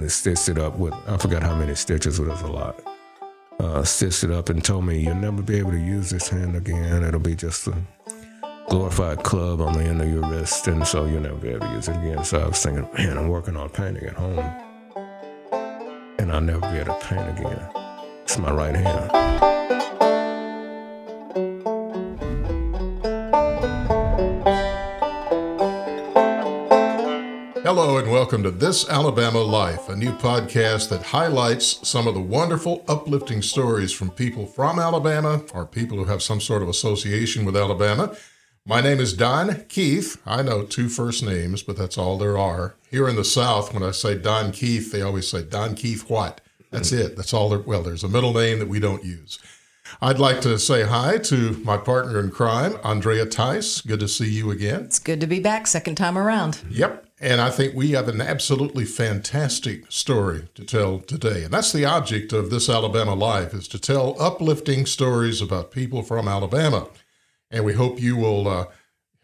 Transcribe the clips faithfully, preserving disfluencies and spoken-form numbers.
and stitched it up with, I forgot how many stitches, but it was a lot. Uh, stitched it up and told me, you'll never be able to use this hand again. It'll be just a glorified club on the end of your wrist, and so you'll never be able to use it again. So I was thinking, man, I'm working on painting at home, and I'll never be able to paint again. It's my right hand. Hello and welcome to This Alabama Life, a new podcast that highlights some of the wonderful, uplifting stories from people from Alabama or people who have some sort of association with Alabama. My name is Don Keith. I know two first names, but that's all there are. Here in the South, when I say Don Keith, they always say, Don Keith what? That's it. That's all there. Well, there's a middle name that we don't use. I'd like to say hi to my partner in crime, Andrea Tice. Good to see you again. It's good to be back, second time around. Yep. And I think we have an absolutely fantastic story to tell today. And that's the object of This Alabama Life, is to tell uplifting stories about people from Alabama. And we hope you will uh,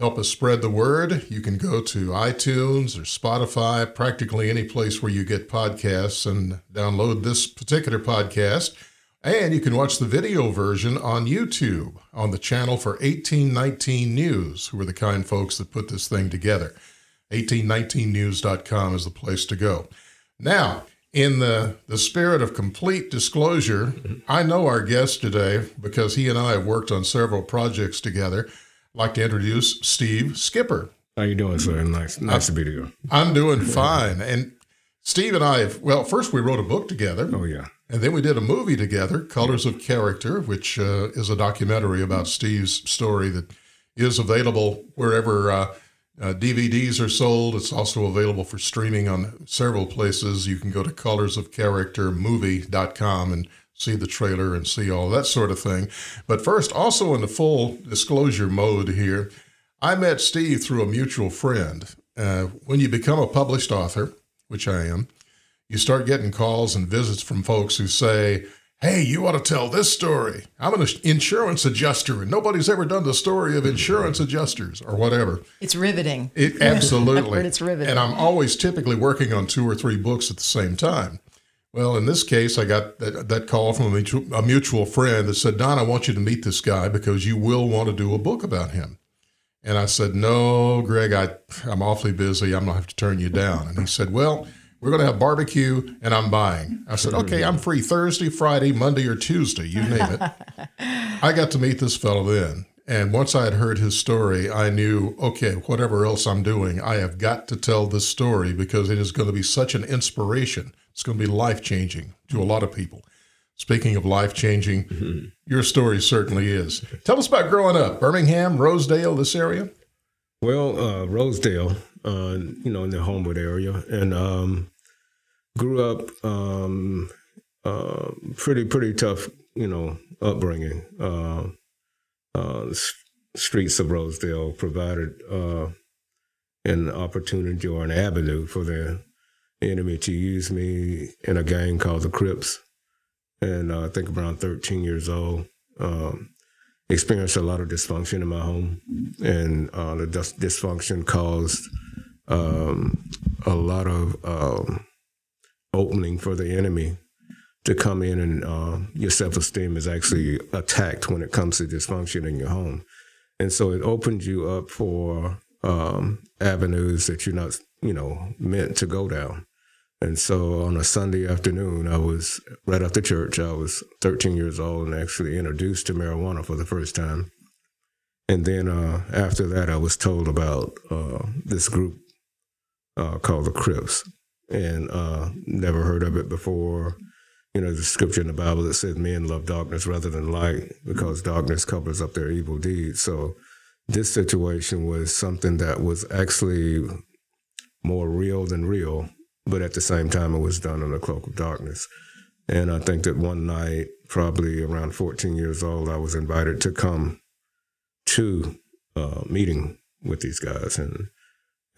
help us spread the word. You can go to iTunes or Spotify, practically any place where you get podcasts, and download this particular podcast. And you can watch the video version on YouTube on the channel for eighteen nineteen news, who are the kind folks that put this thing together. eighteen nineteen news dot com is the place to go. Now, in the, the spirit of complete disclosure, I know our guest today because he and I have worked on several projects together. I'd like to introduce Steve Skipper. How you doing, sir? Nice, nice I, to be here. I'm doing fine. And Steve and I have, well, first we wrote a book together. Oh, yeah. And then we did a movie together, Colors of Character, which uh, is a documentary about Steve's story that is available wherever uh, uh, D V Ds are sold. It's also available for streaming on several places. You can go to colors of character movie dot com and see the trailer and see all that sort of thing. But first, also in the full disclosure mode here, I met Steve through a mutual friend. Uh, when you become a published author, which I am, you start getting calls and visits from folks who say, hey, you ought to tell this story. I'm an insurance adjuster, and nobody's ever done the story of insurance adjusters or whatever. It's riveting. It, absolutely. It's riveting. And I'm always typically working on two or three books at the same time. Well, in this case, I got that, that call from a mutual, a mutual friend that said, Don, I want you to meet this guy because you will want to do a book about him. And I said, no, Greg, I, I'm awfully busy. I'm going to have to turn you down. And he said, well, we're going to have barbecue, and I'm buying. I said, okay, I'm free Thursday, Friday, Monday, or Tuesday, you name it. I got to meet this fellow then. And once I had heard his story, I knew, okay, whatever else I'm doing, I have got to tell this story because it is going to be such an inspiration. It's going to be life-changing to a lot of people. Speaking of life-changing, mm-hmm. your story certainly is. Tell us about growing up. Birmingham, Rosedale, this area? Well, uh, Rosedale, uh, you know, in the Homewood area. And, um, grew up um, uh, pretty, pretty tough, you know, upbringing. Uh, uh, the streets of Rosedale provided uh, an opportunity or an avenue for the enemy to use me in a gang called the Crips. And uh, I think around thirteen years old, um, experienced a lot of dysfunction in my home. And uh, the dis- dysfunction caused um, a lot of... Um, opening for the enemy to come in, and uh, your self-esteem is actually attacked when it comes to dysfunction in your home. And so it opens you up for um, avenues that you're not, you know, meant to go down. And so on a Sunday afternoon, I was, right after church, I was thirteen years old and actually introduced to marijuana for the first time. And then uh, after that, I was told about uh, this group uh, called the Crips. And uh, never heard of it before. You know, the scripture in the Bible that says men love darkness rather than light because darkness covers up their evil deeds. So this situation was something that was actually more real than real, but at the same time it was done in a cloak of darkness. And I think that one night, probably around fourteen years old, I was invited to come to a meeting with these guys and,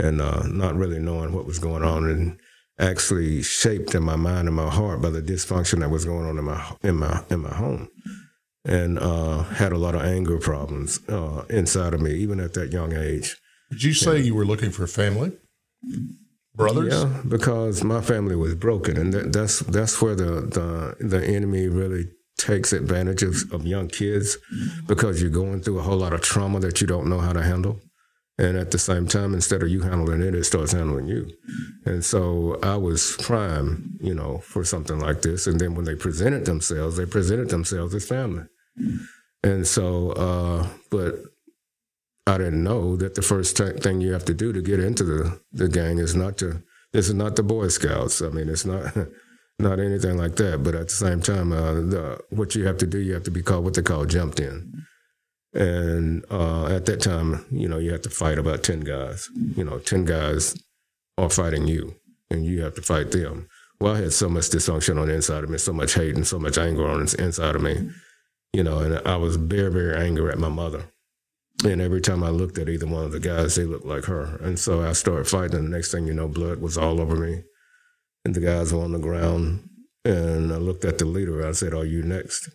and uh, not really knowing what was going on. And actually shaped in my mind and my heart by the dysfunction that was going on in my in my in my home, and uh, had a lot of anger problems uh, inside of me, even at that young age. Did you say and, you were looking for family? brothers? Yeah, because my family was broken, and that, that's that's where the, the the enemy really takes advantage of, of young kids, because you're going through a whole lot of trauma that you don't know how to handle. And at the same time, instead of you handling it, it starts handling you. And so I was prime, you know, for something like this. And then when they presented themselves, they presented themselves as family. And so, uh, but I didn't know that the first t- thing you have to do to get into the, the gang is not to, this is not the Boy Scouts. I mean, it's not not anything like that. But at the same time, uh, the, what you have to do, you have to be called what they call jumped in. And uh, at that time, you know, you have to fight about ten guys. You know, ten guys are fighting you, and you have to fight them. Well, I had so much dysfunction on the inside of me, so much hate and so much anger on the inside of me, you know, and I was very, very angry at my mother. And every time I looked at either one of the guys, they looked like her. And so I started fighting, and the next thing you know, blood was all over me. And the guys were on the ground, and I looked at the leader. I said, "Are you next?"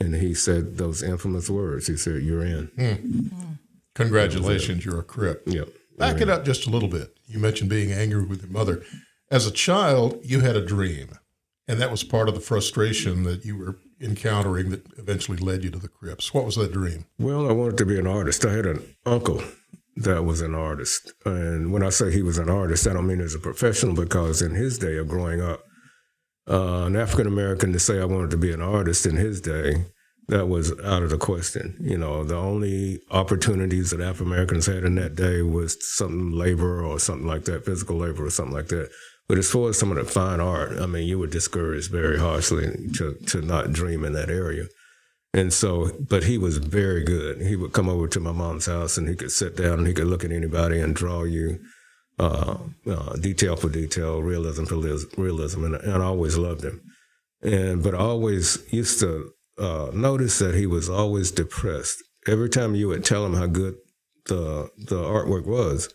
And he said those infamous words. He said, "You're in." Mm. Congratulations, you're a Crip. Yep. Back You're it in. Up just a little bit. You mentioned being angry with your mother. As a child, you had a dream, and that was part of the frustration that you were encountering that eventually led you to the Crips. What was that dream? Well, I wanted to be an artist. I had an uncle that was an artist. And when I say he was an artist, I don't mean as a professional, because in his day of growing up, Uh, an African-American to say I wanted to be an artist in his day, that was out of the question. You know, the only opportunities that African-Americans had in that day was something labor or something like that, physical labor or something like that. But as far as some of the fine art, I mean, you were discouraged very harshly to, to not dream in that area. And so, but he was very good. He would come over to my mom's house, and he could sit down and he could look at anybody and draw you. Uh, uh, detail for detail, realism for li- realism, and, and I always loved him. And but I always used to uh, notice that he was always depressed. Every time you would tell him how good the the artwork was,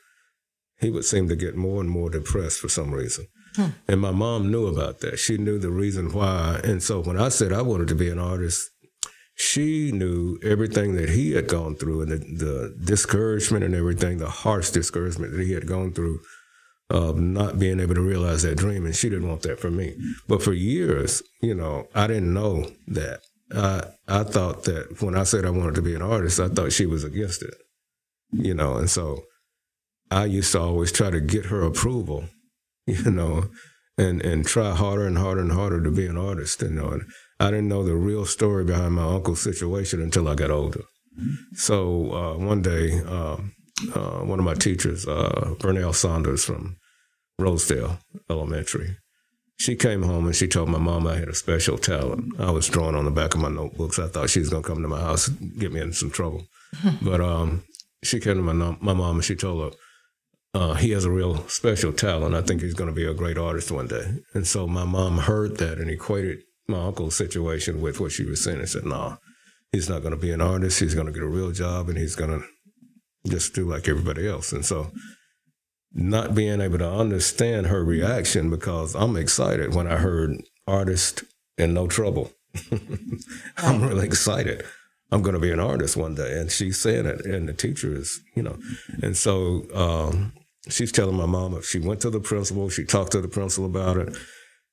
he would seem to get more and more depressed for some reason. Hmm. And my mom knew about that. She knew the reason why. And so when I said I wanted to be an artist, she knew everything that he had gone through, and the, the discouragement and everything, the harsh discouragement that he had gone through of not being able to realize that dream, and she didn't want that for me. But for years, you know, I didn't know that. I, I thought that when I said I wanted to be an artist, I thought she was against it, you know, and so I used to always try to get her approval, you know, and, and try harder and harder and harder to be an artist, you know, and I didn't know the real story behind my uncle's situation until I got older. So uh, one day, uh, uh, one of my teachers, uh, Bernal Saunders from Rosedale Elementary, she came home and she told my mom I had a special talent. I was drawing on the back of my notebooks. I thought she was going to come to my house and get me in some trouble. But um, she came to my, nom- my mom and she told her, Uh, he has a real special talent. I think he's going to be a great artist one day. And so my mom heard that and equated my uncle's situation with what she was saying, and said, "No, nah, he's not going to be an artist. He's going to get a real job, and he's going to just do like everybody else." And so not being able to understand her reaction, because I'm excited when I heard artist and no trouble. I'm really excited. I'm going to be an artist one day. And she's saying it, and the teacher is, you know. And so um, she's telling my mom, if she went to the principal, she talked to the principal about it.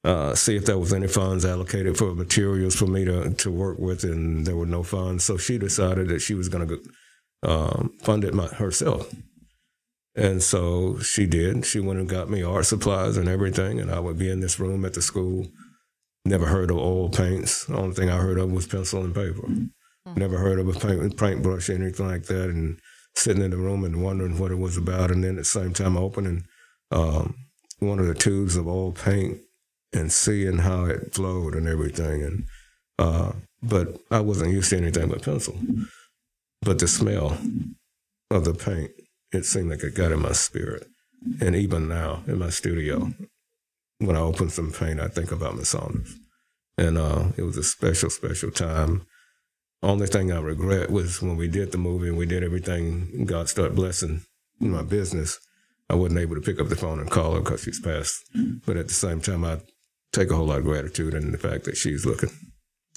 Uh, see if there was any funds allocated for materials for me to, to work with, and there were no funds. So she decided that she was going to um, fund it my, herself. And so she did. She went and got me art supplies and everything, and I would be in this room at the school. Never heard of oil paints. The only thing I heard of was pencil and paper. Never heard of a paint, paint brush or anything like that, and sitting in the room and wondering what it was about. And then at the same time opening um, one of the tubes of oil paint and seeing how it flowed and everything. And uh, but I wasn't used to anything but pencil. But the smell of the paint, it seemed like it got in my spirit. And even now in my studio, when I open some paint, I think about Miss Saunders. And uh, it was a special, special time. Only thing I regret was when we did the movie and we did everything, God started blessing my business, I wasn't able to pick up the phone and call her because she's passed. But at the same time, I take a whole lot of gratitude in the fact that she's looking.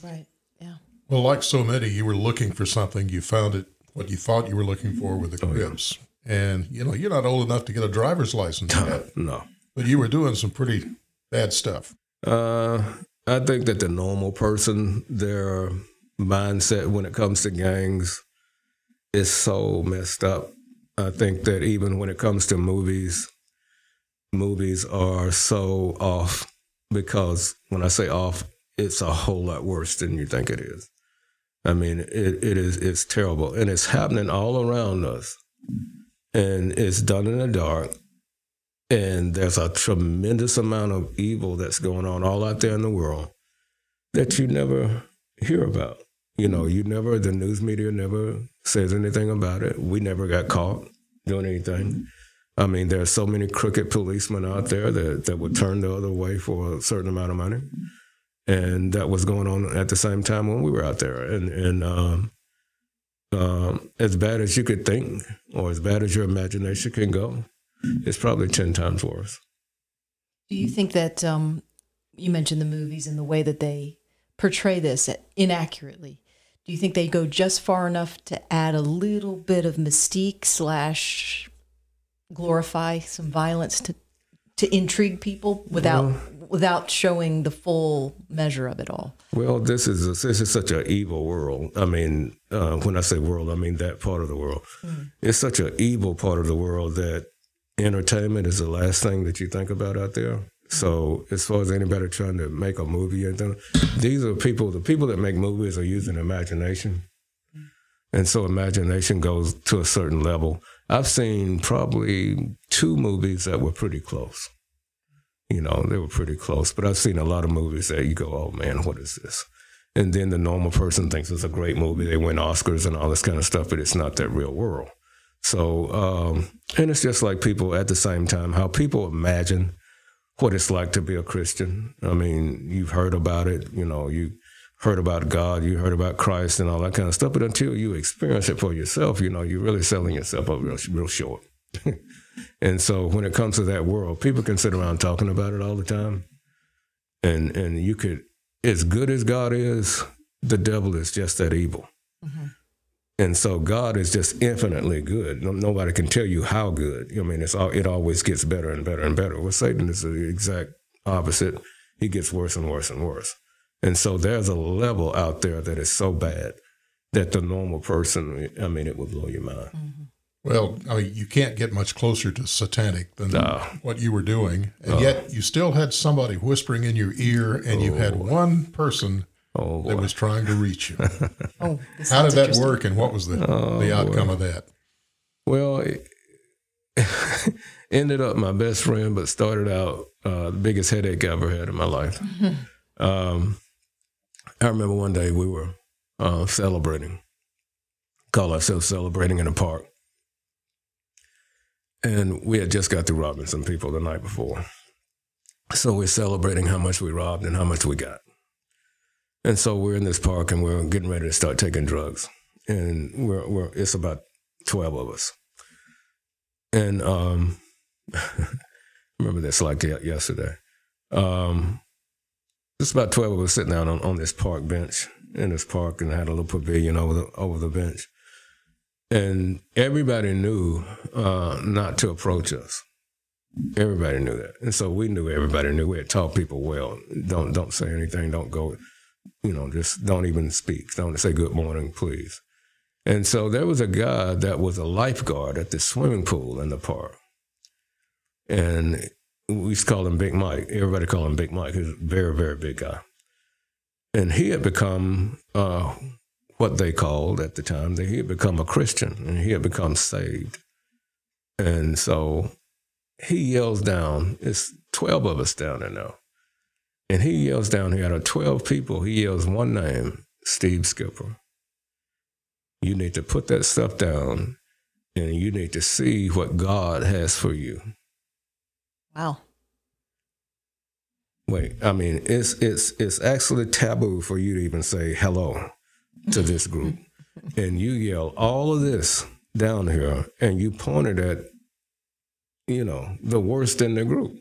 Right, yeah. Well, like so many, you were looking for something. You found it, what you thought you were looking for with the Crips. Oh, yeah. And, you know, you're not old enough to get a driver's license yet. No. But you were doing some pretty bad stuff. Uh, I think that the normal person, their mindset when it comes to gangs is so messed up. I think that even when it comes to movies, movies are so off because when I say off, it's a whole lot worse than you think it is. I mean, it, it is, it's terrible. And it's happening all around us. And it's done in the dark. And there's a tremendous amount of evil that's going on all out there in the world that you never hear about. You know, you never, the news media never says anything about it. We never got caught doing anything. I mean, there are so many crooked policemen out there that, that would turn the other way for a certain amount of money. And that was going on at the same time when we were out there. And, and um, um, as bad as you could think or as bad as your imagination can go, it's probably ten times worse. Do you think that um, you mentioned the movies and the way that they portray this inaccurately? Do you think they go just far enough to add a little bit of mystique slash glorify some violence to to intrigue people without well, without showing the full measure of it all? Well, this is a, this is such an evil world. I mean, uh, when I say world, I mean that part of the world. Mm. It's such an evil part of the world that entertainment is the last thing that you think about out there. So as far as anybody trying to make a movie or anything, these are people, the people that make movies are using imagination. And so imagination goes to a certain level. I've seen probably two movies that were pretty close. You know, they were pretty close. But I've seen a lot of movies that you go, oh, man, what is this? And then the normal person thinks it's a great movie. They win Oscars and all this kind of stuff, but it's not that real world. So, um, and it's just like people at the same time, how people imagine what it's like to be a Christian. I mean, you've heard about it, you know, you heard about God, you heard about Christ and all that kind of stuff. But until you experience it for yourself, you know, you're really selling yourself up real, real short. And so when it comes to that world, people can sit around talking about it all the time. And, and you could, as good as God is, the devil is just that evil. Mm-hmm. And so God is just infinitely good. No, nobody can tell you how good. I mean, it's all, it always gets better and better and better. Well, Satan is the exact opposite. He gets worse and worse and worse. And so there's a level out there that is so bad that the normal person, I mean, it would blow your mind. Mm-hmm. Well, I mean, you can't get much closer to satanic than no. what you were doing. And no. yet you still had somebody whispering in your ear, and oh, you had boy. one person Oh, that was trying to reach you. oh, How did that work, and what was the, oh, the outcome boy. of that? Well, it ended up my best friend, but started out uh, the biggest headache I ever had in my life. Mm-hmm. Um, I remember one day we were uh, celebrating, call ourselves celebrating in a park. And we had just got to robbing some people the night before. So we're celebrating how much we robbed and how much we got. And so we're in this park, and we're getting ready to start taking drugs. And we're, we're it's about twelve of us. And um, I remember this like yesterday. Um, it's about twelve of us sitting down on, on this park bench, in this park, and I had a little pavilion over the, over the bench. And everybody knew uh, not to approach us. Everybody knew that. And so we knew everybody knew. We had taught people, well, don't don't say anything, don't go. You know, just don't even speak. Don't say good morning, please. And so there was a guy that was a lifeguard at this swimming pool in the park. And we used to call him Big Mike. Everybody called him Big Mike. He was a very, very big guy. And he had become uh, what they called at the time, that he had become a Christian, and he had become saved. And so he yells down, it's twelve of us down there now. And he yells down here, out of twelve people, he yells one name, Steve Skipper. You need to put that stuff down, and you need to see what God has for you. Wow. Wait, I mean, it's it's it's actually taboo for you to even say hello to this group. And you yell all of this down here, and you pointed at, you know, the worst in the group.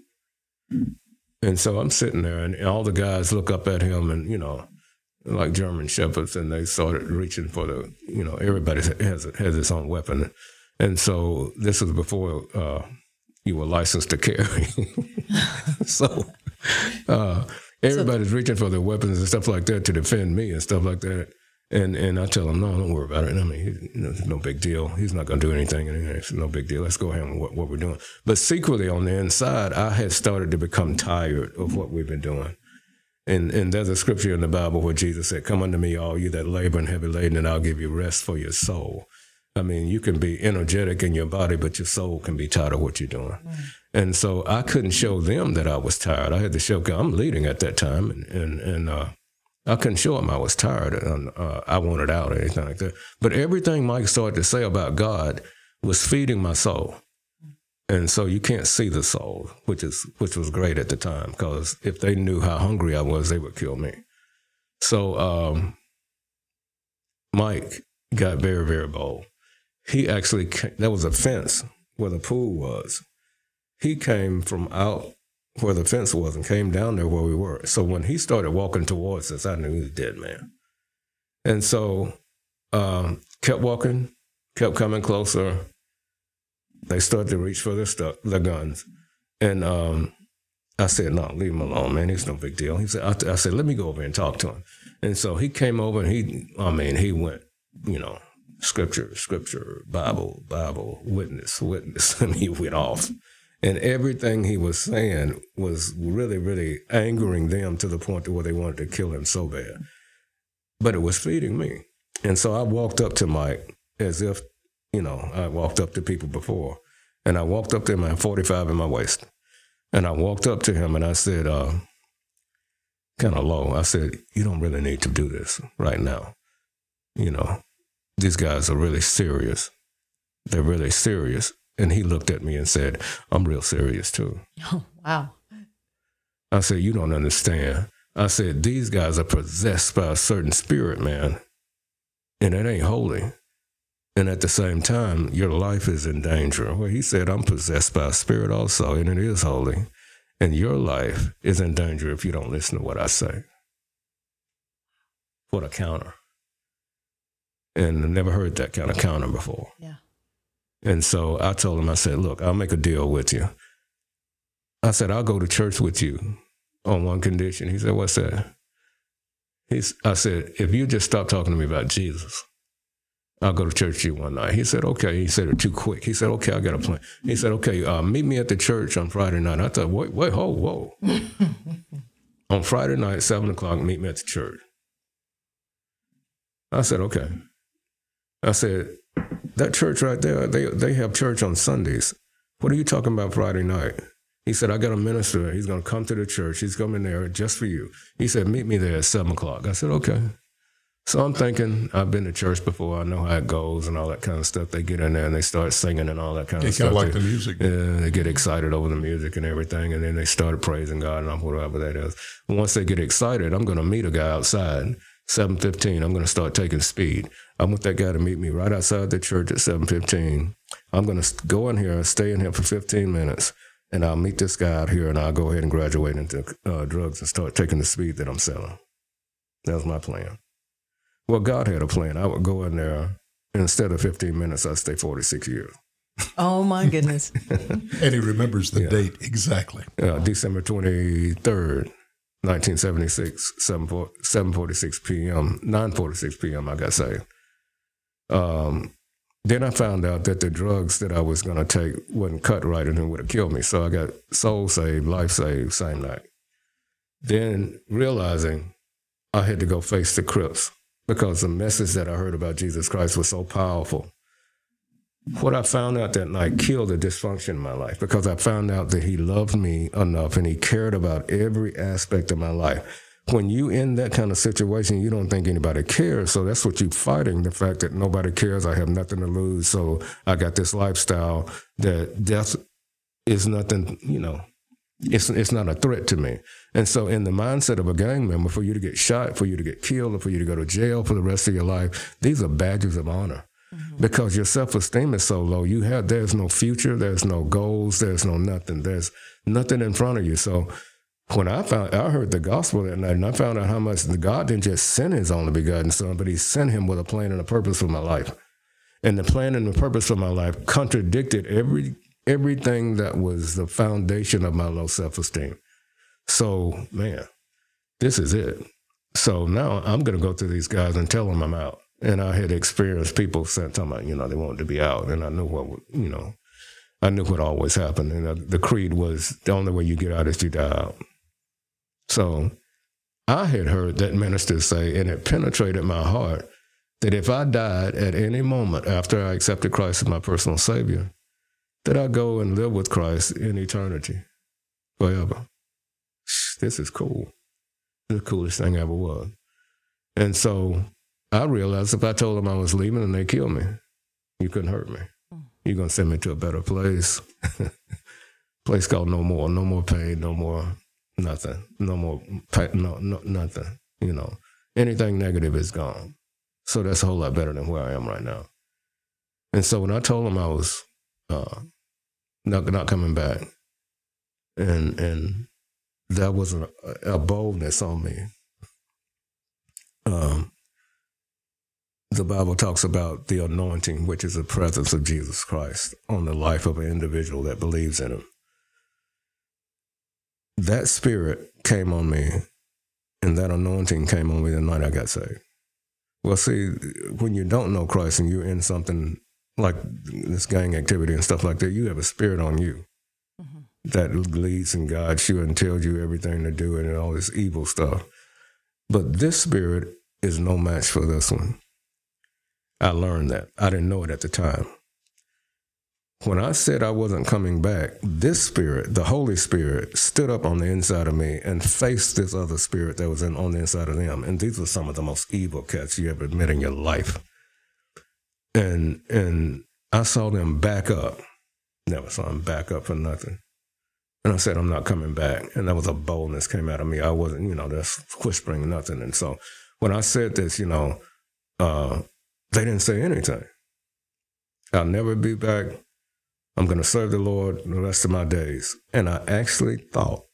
And so I'm sitting there, and all the guys look up at him, and, you know, like German shepherds, and they started reaching for the, you know, everybody has has its own weapon. And so this was before uh, you were licensed to carry. So uh, everybody's so, reaching for their weapons and stuff like that to defend me and stuff like that. And and I tell him, no, don't worry about it. I mean, you know, it's no big deal. He's not going to do anything. It's no big deal. Let's go ahead with what, what we're doing. But secretly on the inside, I had started to become tired of what we've been doing. And and there's a scripture in the Bible where Jesus said, come unto me, all you that labor and heavy laden, and I'll give you rest for your soul. I mean, you can be energetic in your body, but your soul can be tired of what you're doing. Mm. And so I couldn't show them that I was tired. I had to show, I'm leading at that time, and and, and uh, I couldn't show them I was tired, and uh, I wanted out or anything like that. But everything Mike started to say about God was feeding my soul. And so you can't see the soul, which is which was great at the time, because if they knew how hungry I was, they would kill me. So um, Mike got very, very bold. He actually, came, there was a fence where the pool was. He came from out where the fence was and came down there where we were. So when he started walking towards us, I knew he was a dead man. And so um, kept walking, kept coming closer. They started to reach for their stuff, their guns. And um, I said, no, leave him alone, man. It's no big deal. He said, I, th- I said, let me go over and talk to him. And so he came over and he, I mean, he went, you know, scripture, scripture, Bible, Bible, witness, witness. And he went off. And everything he was saying was really, really angering them to the point to where they wanted to kill him so bad. But it was feeding me. And so I walked up to Mike as if, you know, I walked up to people before, and I walked up to him. I had forty-five in my waist, and I walked up to him and I said, uh, kind of low, I said, you don't really need to do this right now. You know, these guys are really serious. They're really serious. And he looked at me and said, I'm real serious too. Oh, wow. I said, you don't understand. I said, these guys are possessed by a certain spirit, man, and it ain't holy. And at the same time, your life is in danger. Well, he said, I'm possessed by a spirit also, and it is holy. And your life is in danger if you don't listen to what I say. What a counter. And I never heard that kind of counter before. Yeah. And so I told him, I said, look, I'll make a deal with you. I said, I'll go to church with you on one condition. He said, what's that? He's, I said, if you just stop talking to me about Jesus, I'll go to church with you one night. He said, okay. He said it too quick. He said, okay, I got a plan. He said, okay, uh, meet me at the church on Friday night. I thought, wait, wait, ho, whoa. On Friday night, seven o'clock, meet me at the church. I said, okay. I said, that church right there, they, they have church on Sundays. What are you talking about Friday night? He said, I got a minister. He's going to come to the church. He's coming there just for you. He said, meet me there at seven o'clock. I said, okay. So I'm thinking, I've been to church before. I know how it goes and all that kind of stuff. They get in there and they start singing and all that kind they of stuff. They kind of like the music. Yeah, they get excited over the music and everything, and then they start praising God and whatever that is. And once they get excited, I'm going to meet a guy outside, seven fifteen. I'm going to start taking speed. I want that guy to meet me right outside the church at seven fifteen. I'm going to go in here, stay in here for fifteen minutes, and I'll meet this guy out here, and I'll go ahead and graduate into uh, drugs and start taking the speed that I'm selling. That was my plan. Well, God had a plan. I would go in there, and instead of fifteen minutes, I'd stay forty-six years. Oh, my goodness. And he remembers the yeah. date exactly. Uh, December twenty-third, nineteen seventy-six, seven forty-six p.m., nine forty-six p.m., I got saved. Um, then I found out that the drugs that I was going to take wasn't cut right and it would have killed me. So I got soul saved, life saved, same night. Then realizing I had to go face the Crips, because the message that I heard about Jesus Christ was so powerful. What I found out that night killed the dysfunction in my life, because I found out that he loved me enough and he cared about every aspect of my life. When you in that kind of situation, you don't think anybody cares, so that's what you're fighting, the fact that nobody cares, I have nothing to lose, so I got this lifestyle that death is nothing, you know, It's it's not a threat to me. And so in the mindset of a gang member, for you to get shot, for you to get killed, or for you to go to jail for the rest of your life, these are badges of honor. Mm-hmm. Because your self-esteem is so low, you have there's no future, there's no goals, there's no nothing. There's nothing in front of you. So when I found, I heard the gospel that night, and I found out how much God didn't just send his only begotten son, but he sent him with a plan and a purpose for my life. And the plan and the purpose for my life contradicted every everything that was the foundation of my low self-esteem. So, man, this is it. So now I'm going to go to these guys and tell them I'm out. And I had experienced people saying, you know, they wanted to be out. And I knew what, you know, I knew what always happened. And the creed was the only way you get out is to die out. So I had heard that minister say, and it penetrated my heart, that if I died at any moment after I accepted Christ as my personal Savior, that I go and live with Christ in eternity, forever. This is cool. The coolest thing ever was. And so I realized if I told them I was leaving and they killed me, you couldn't hurt me. You're going to send me to a better place. Place called no more. No more pain, no more nothing. No more pain, no, no, nothing. You know, anything negative is gone. So that's a whole lot better than where I am right now. And so when I told them I was uh, not, not coming back, and and that was a, a boldness on me. Um, the Bible talks about the anointing, which is the presence of Jesus Christ on the life of an individual that believes in him. That spirit came on me, and that anointing came on me the night I got saved. Well, see, when you don't know Christ and you're in something like this gang activity and stuff like that, you have a spirit on you. Mm-hmm. That leads and guides you and tells you everything to do and all this evil stuff. But this spirit is no match for this one. I learned that. I didn't know it at the time. When I said I wasn't coming back, this spirit, the Holy Spirit, stood up on the inside of me and faced this other spirit that was in, on the inside of them. And these were some of the most evil cats you ever met in your life. And and I saw them back up. Never saw them back up for nothing. And I said, I'm not coming back. And that was a boldness came out of me. I wasn't, you know, that's whispering nothing. And so when I said this, you know, uh, they didn't say anything. I'll never be back. I'm going to serve the Lord the rest of my days. And I actually thought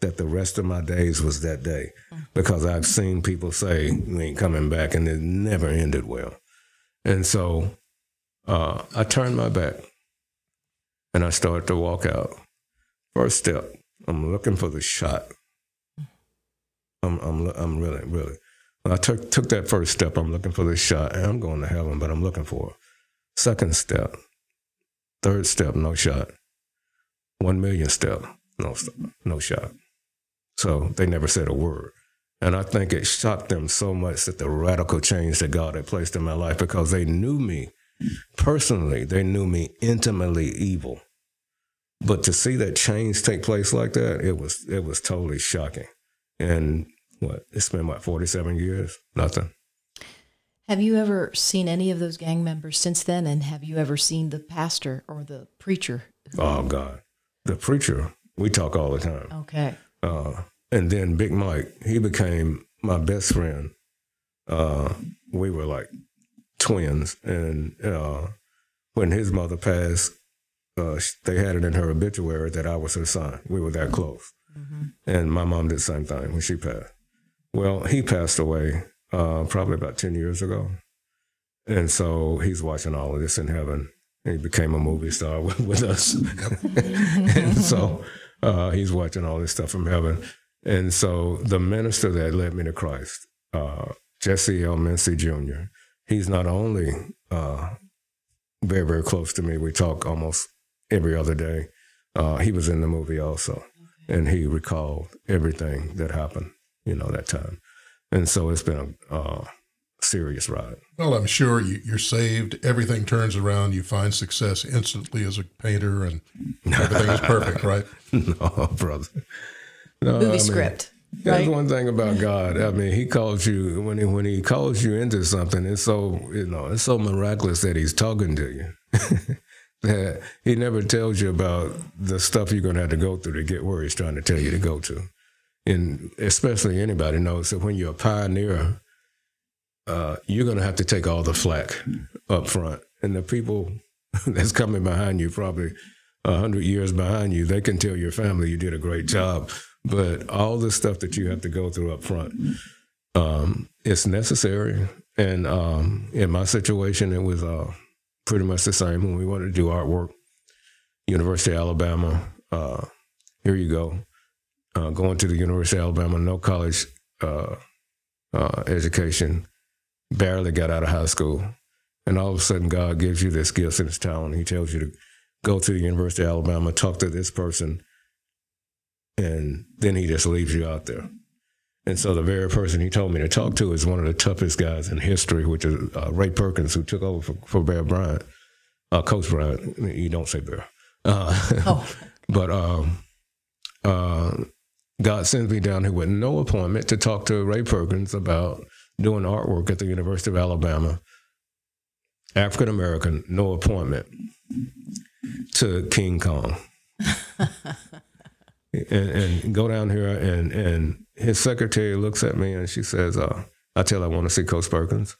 that the rest of my days was that day, because I've seen people say, we ain't coming back, and it never ended well. And so uh, I turned my back and I started to walk out. First step, I'm looking for the shot. I'm I'm, I'm really, really. When I took, took that first step, I'm looking for the shot, and I'm going to heaven, but I'm looking for it. Second step. Third step, no shot. One million step, no no shot. So they never said a word. And I think it shocked them so much that the radical change that God had placed in my life, because they knew me personally. They knew me intimately evil. But to see that change take place like that, it was it was totally shocking. And what, it's been, what, forty-seven years? Nothing. Have you ever seen any of those gang members since then? And have you ever seen the pastor or the preacher? Oh, God. The preacher, we talk all the time. Okay. Uh, and then Big Mike, he became my best friend. Uh, we were like twins. And uh, when his mother passed, uh, they had it in her obituary that I was her son. We were that close. Mm-hmm. And my mom did the same thing when she passed. Well, he passed away. Uh, probably about ten years ago. And so he's watching all of this in heaven. He became a movie star with, with us. And so uh, he's watching all this stuff from heaven. And so the minister that led me to Christ, uh, Jesse L. Mincy Junior, he's not only uh, very, very close to me. We talk almost every other day. Uh, he was in the movie also. Okay. And he recalled everything that happened, you know, that time. And so it's been a uh, serious ride. Well, I'm sure you, you're saved. Everything turns around. You find success instantly as a painter, and everything is perfect, right? No, brother. No, Movie I mean, script. That's right? One thing about God. I mean, He calls you when He when He calls you into something. It's so you know, it's so miraculous that He's talking to you. That He never tells you about the stuff you're going to have to go through to get where He's trying to tell you to go to. And especially anybody knows that when you're a pioneer, uh, you're going to have to take all the flack up front. And the people that's coming behind you, probably one hundred years behind you, they can tell your family you did a great job. But all the stuff that you have to go through up front, um, it's necessary. And um, in my situation, it was uh, pretty much the same when we wanted to do artwork. University of Alabama. Uh, here you go. Uh, going to the University of Alabama, no college uh, uh, education, barely got out of high school. And all of a sudden, God gives you this gift and this talent. He tells you to go to the University of Alabama, talk to this person, and then he just leaves you out there. And so the very person he told me to talk to is one of the toughest guys in history, which is uh, Ray Perkins, who took over for, for Bear Bryant, uh, Coach Bryant. You don't say Bear. Uh, oh. But um, uh, God sends me down here with no appointment to talk to Ray Perkins about doing artwork at the University of Alabama. African American, no appointment, to King Kong. and, and go down here, and, and his secretary looks at me, and she says, uh, I tell her I want to see Coach Perkins.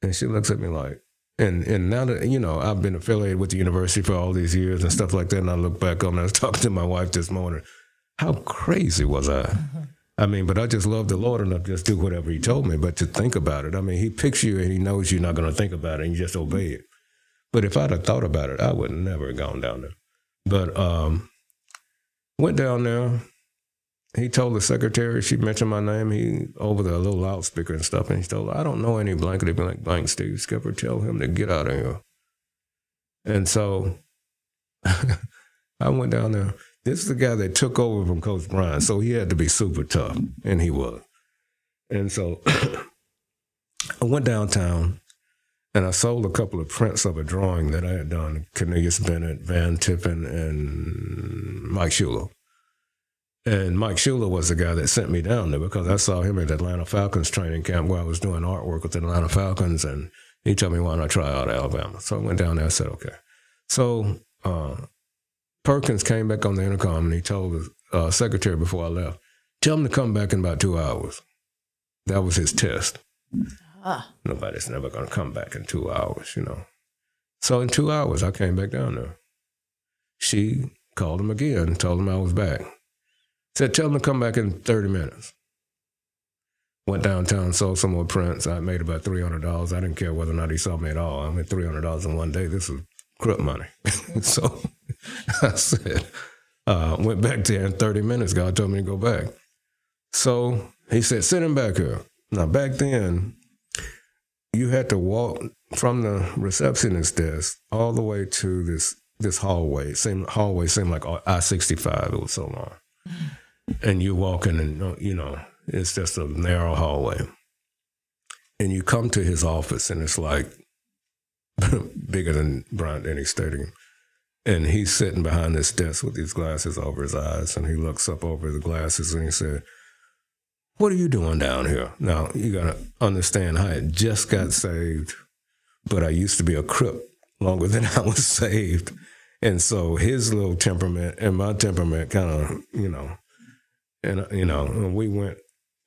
And she looks at me like, and and now that, you know, I've been affiliated with the university for all these years and stuff like that, and I look back on, I was talking to my wife this morning, how crazy was I? Mm-hmm. I mean, but I just love the Lord enough to just do whatever he told me, but to think about it. I mean, he picks you and he knows you're not going to think about it and you just obey it. But if I'd have thought about it, I would never have gone down there. But um, went down there. He told the secretary, she mentioned my name, he over the little loudspeaker and stuff, and he told her, I don't know any blankety blank blank Steve Skipper, tell him to get out of here. And so I went down there. This is the guy that took over from Coach Bryant, so he had to be super tough, and he was. And so I went downtown, and I sold a couple of prints of a drawing that I had done, Cornelius Bennett, Van Tippin, and Mike Shula. And Mike Shula was the guy that sent me down there because I saw him at Atlanta Falcons training camp where I was doing artwork with the Atlanta Falcons, and he told me, why not try out Alabama? So I went down there and said, okay. So... Uh, Perkins came back on the intercom and he told the uh, secretary before I left, tell him to come back in about two hours. That was his test. Huh. Nobody's never going to come back in two hours, you know. So in two hours, I came back down there. She called him again, told him I was back. Said, tell him to come back in thirty minutes. Went downtown, sold some more prints. I made about three hundred dollars. I didn't care whether or not he saw me at all. I made three hundred dollars in one day. This was Crip money. So... I said, uh, went back there in thirty minutes. God told me to go back. So he said, send him back here. Now, back then, you had to walk from the receptionist desk all the way to this this hallway. It seemed, hallway seemed like I sixty-five. It was so long. And you're walking and, you know, it's just a narrow hallway. And you come to his office and it's like bigger than Bryant-Denny Stadium. And he's sitting behind this desk with these glasses over his eyes, and he looks up over the glasses, and he said, what are you doing down here? Now, you got to understand, I had just got saved, but I used to be a Crip longer than I was saved. And so his little temperament and my temperament kind of, you know, and, you know, and we went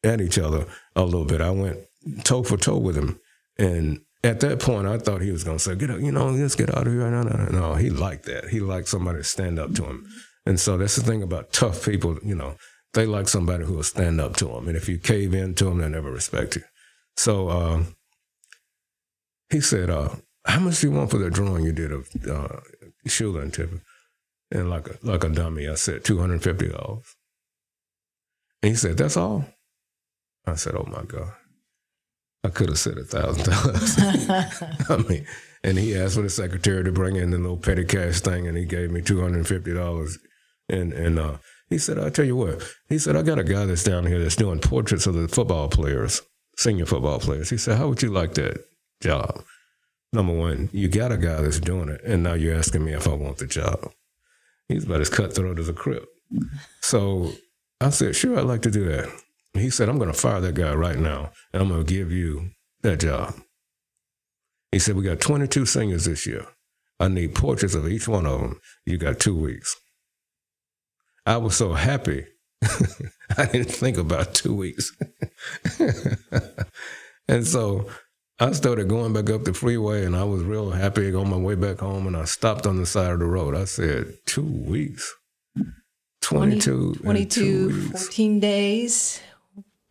at each other a little bit. I went toe for toe with him, and at that point, I thought he was going to say, get out, you know, let's get out of here. No, no, no, he liked that. He liked somebody to stand up to him. And so that's the thing about tough people, you know, they like somebody who will stand up to them. And if you cave in to them, they'll never respect you. So uh, he said, uh, how much do you want for the drawing you did of uh, Shula and Tippin? And like a, like a dummy, I said, two hundred fifty dollars. And he said, that's all? I said, oh, my God. I could have said a thousand dollars. I mean, and he asked for the secretary to bring in the little petty cash thing, and he gave me two hundred and fifty dollars. And and uh, he said, "I'll tell you what." He said, "I got a guy that's down here that's doing portraits of the football players, senior football players." He said, "How would you like that job? Number one, you got a guy that's doing it, and now you're asking me if I want the job." He's about as cutthroat as a Crip. So I said, "Sure, I'd like to do that." He said, I'm going to fire that guy right now, and I'm going to give you that job. He said, we got twenty-two singers this year. I need portraits of each one of them. You got two weeks. I was so happy. I didn't think about two weeks. And so I started going back up the freeway, and I was real happy on my way back home, and I stopped on the side of the road. I said, two weeks? twenty-two, twenty-two fourteen days.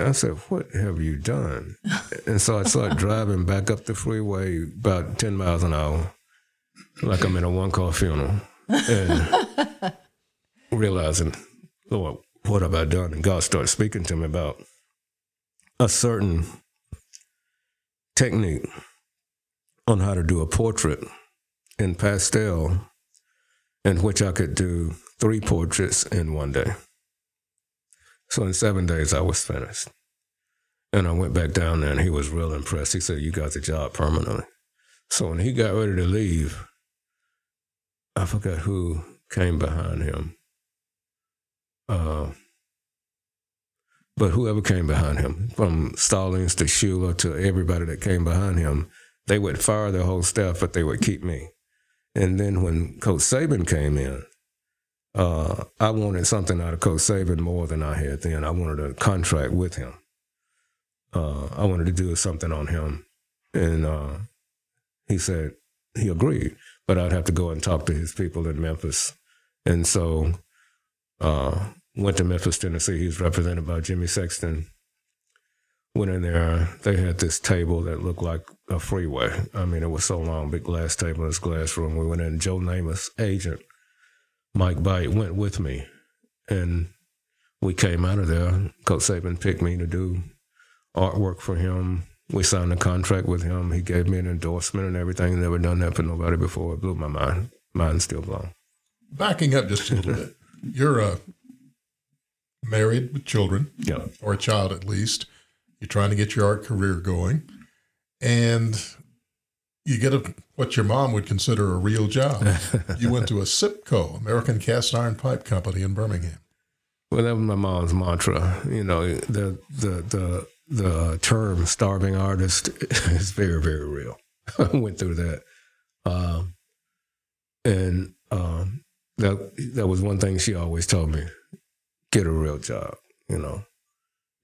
I said, what have you done? And so I started driving back up the freeway about ten miles an hour, like I'm in a one-car funeral. And realizing, Lord, what have I done? And God started speaking to me about a certain technique on how to do a portrait in pastel, in which I could do three portraits in one day. So in seven days, I was finished. And I went back down there, and he was real impressed. He said, you got the job permanently. So when he got ready to leave, I forgot who came behind him. Uh, but whoever came behind him, from Stallings to Shula to everybody that came behind him, they would fire the whole staff, but they would keep me. And then when Coach Saban came in, uh, I wanted something out of Coach Saban more than I had then. I wanted a contract with him. Uh, I wanted to do something on him. And uh, he said he agreed, but I'd have to go and talk to his people in Memphis. And so uh went to Memphis, Tennessee. He was represented by Jimmy Sexton. Went in there. They had this table that looked like a freeway. I mean, it was so long, big glass table in this glass room. We went in. Joe Namath's agent, Mike Byte, went with me. And we came out of there. Coach Saban picked me to do artwork for him. We signed a contract with him. He gave me an endorsement and everything. Never done that for nobody before. It blew my mind. Mine's still blown. Backing up just a little bit. You're uh, married with children, yeah. or a child at least. You're trying to get your art career going. And you get a, what your mom would consider a real job. You went to a C I P C O, American Cast Iron Pipe Company in Birmingham. Well, that was my mom's mantra. You know, the the the, the term starving artist is very, very real. I went through that. Um, and... Um, That that was one thing she always told me, get a real job, you know.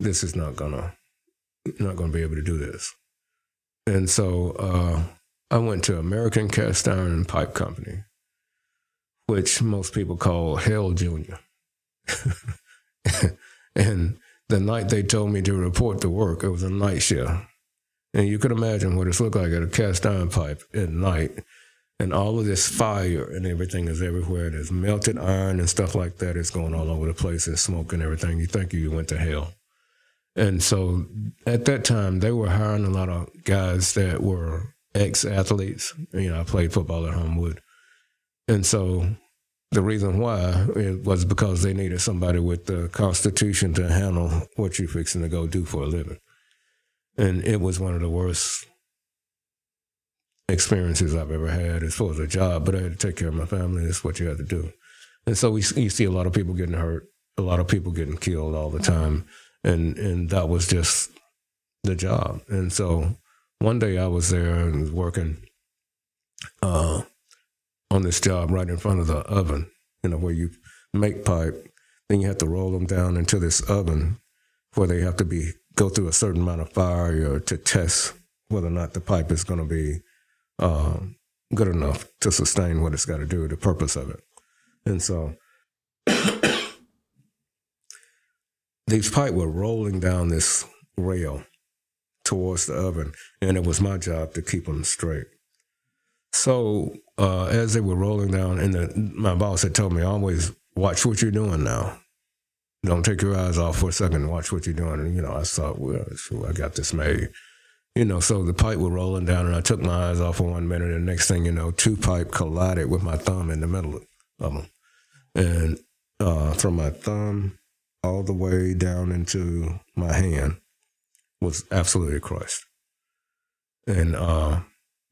This is not gonna, not gonna be able to do this. And so uh, I went to American Cast Iron Pipe Company, which most people call Hell Junior. And the night they told me to report to work, it was a night shift. And you could imagine what it's looked like at a cast iron pipe at night. And all of this fire and everything is everywhere. There's melted iron and stuff like that. It's going all over the place. There's smoke and everything. You think you went to hell. And so at that time, they were hiring a lot of guys that were ex-athletes. You know, I played football at Homewood. And so the reason why it was because they needed somebody with the constitution to handle what you're fixing to go do for a living. And it was one of the worst experiences I've ever had as far as a job, but I had to take care of my family. That's what you had to do. And so we you see a lot of people getting hurt, a lot of people getting killed all the time, and and that was just the job. And so one day I was there and was working uh, on this job right in front of the oven, you know, where you make pipe, then you have to roll them down into this oven where they have to be go through a certain amount of fire to test whether or not the pipe is going to be Uh, good enough to sustain what it's got to do, the purpose of it. And so these pipes were rolling down this rail towards the oven, and it was my job to keep them straight. So uh, as they were rolling down, and the, my boss had told me, always watch what you're doing now. Don't take your eyes off for a second. Watch what you're doing. And, you know, I thought, well, sure, I got this made. You know, so the pipe was rolling down, and I took my eyes off for one minute, and next thing you know, two pipe collided with my thumb in the middle of them. And uh, from my thumb all the way down into my hand was absolutely crushed. And uh,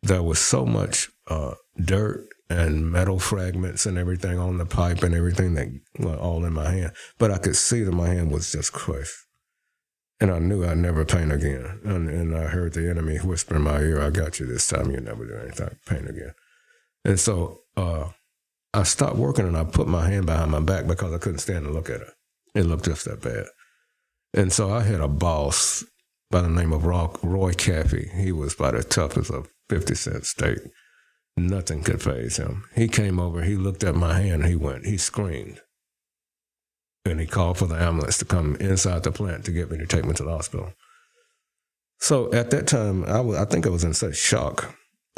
there was so much uh, dirt and metal fragments and everything on the pipe and everything that were all in my hand. But I could see that my hand was just crushed. And I knew I'd never paint again. And, and I heard the enemy whisper in my ear, I got you this time. You'll never do anything, paint again. And so uh, I stopped working, and I put my hand behind my back because I couldn't stand to look at her. It looked just that bad. And so I had a boss by the name of Roy, Roy Caffey. He was about the toughest of fifty cent steak. Nothing could faze him. He came over. He looked at my hand. He went, he screamed. And he called for the ambulance to come inside the plant to get me to take me to the hospital. So at that time, I, was, I think I was in such shock.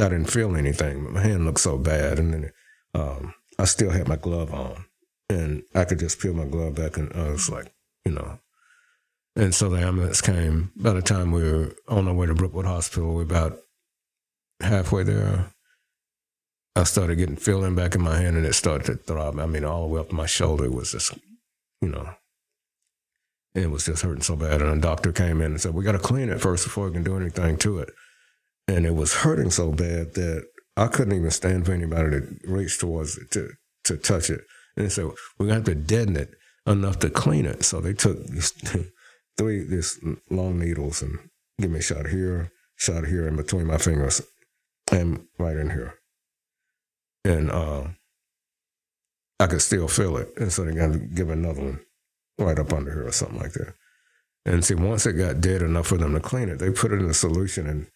I didn't feel anything. My hand looked so bad. And then um, I still had my glove on, and I could just peel my glove back, and I was like, you know. And so the ambulance came. By the time we were on our way to Brookwood Hospital, we were about halfway there. I started getting feeling back in my hand, and it started to throb. I mean, all the way up my shoulder was just, you know, and it was just hurting so bad. And a doctor came in and said, we got to clean it first before we can do anything to it. And it was hurting so bad that I couldn't even stand for anybody to reach towards it, to, to touch it. And so said, we're going to have to deaden it enough to clean it. So they took this three this long needles and give me a shot here, shot here, in between my fingers, and right in here. And uh, I could still feel it. And so they got to give another one right up under here or something like that. And see, once it got dead enough for them to clean it, they put it in a solution and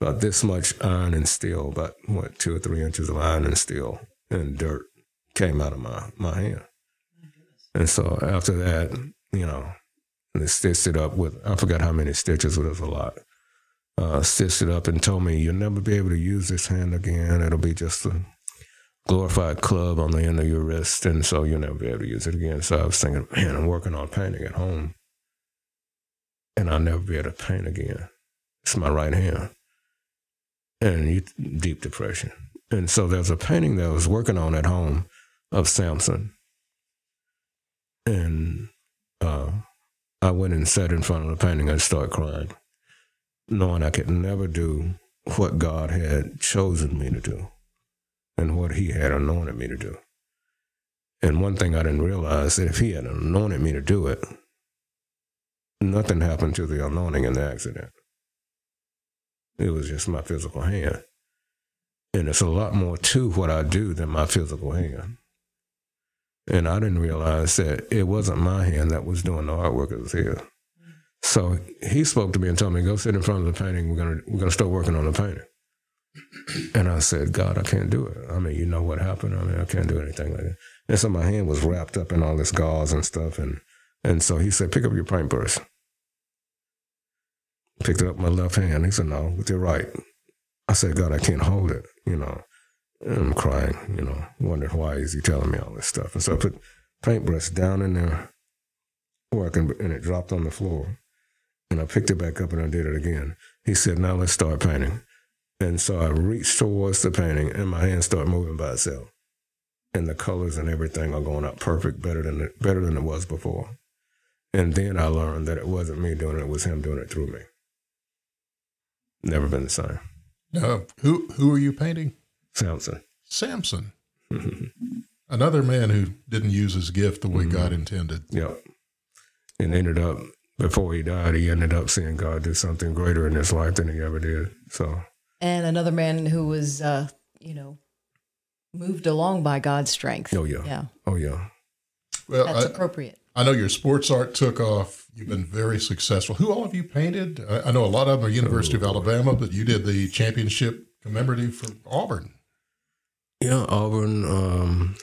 about this much iron and steel, about, what, two or three inches of iron and steel and dirt came out of my, my hand. And so after that, you know, they stitched it up with, I forgot how many stitches, but it was a lot. Uh, stitched it up and told me, you'll never be able to use this hand again. It'll be just a glorified club on the end of your wrist, and so you'll never be able to use it again. So I was thinking, man, I'm working on painting at home, and I'll never be able to paint again. It's my right hand. And you, deep depression. And so there's a painting that I was working on at home of Samson. And uh, I went and sat in front of the painting and started crying, knowing I could never do what God had chosen me to do and what he had anointed me to do. And one thing I didn't realize, that if he had anointed me to do it, nothing happened to the anointing in the accident. It was just my physical hand. And it's a lot more to what I do than my physical hand. And I didn't realize that it wasn't my hand that was doing the artwork, it was his. So he spoke to me and told me, go sit in front of the painting, we're gonna we're gonna start working on the painting. And I said, God, I can't do it. I mean, you know what happened? I mean, I can't do anything like that. And so my hand was wrapped up in all this gauze and stuff, and and so he said, pick up your paintbrush. Picked it up with my left hand. He said, no, with your right. I said, God, I can't hold it, you know. And I'm crying, you know, wondering why is he telling me all this stuff. And so I put paintbrush down in there where I can, and it dropped on the floor. And I picked it back up and I did it again. He said, now let's start painting. And so I reached towards the painting and my hand started moving by itself. And the colors and everything are going out perfect, better than it, better than it was before. And then I learned that it wasn't me doing it, it was him doing it through me. Never been the same. No. Who who are you painting? Samson. Samson. Another man who didn't use his gift the way mm-hmm. God intended. Yep. And ended up, before he died, he ended up seeing God do something greater in his life than he ever did. So. And another man who was, uh, you know, moved along by God's strength. Oh, yeah. Yeah. Oh, yeah. Well, that's I, appropriate. I know your sports art took off. You've been very successful. Who all of you painted? I, I know a lot of them are University of Alabama, but you did the championship commemorative for Auburn. Yeah, Auburn um,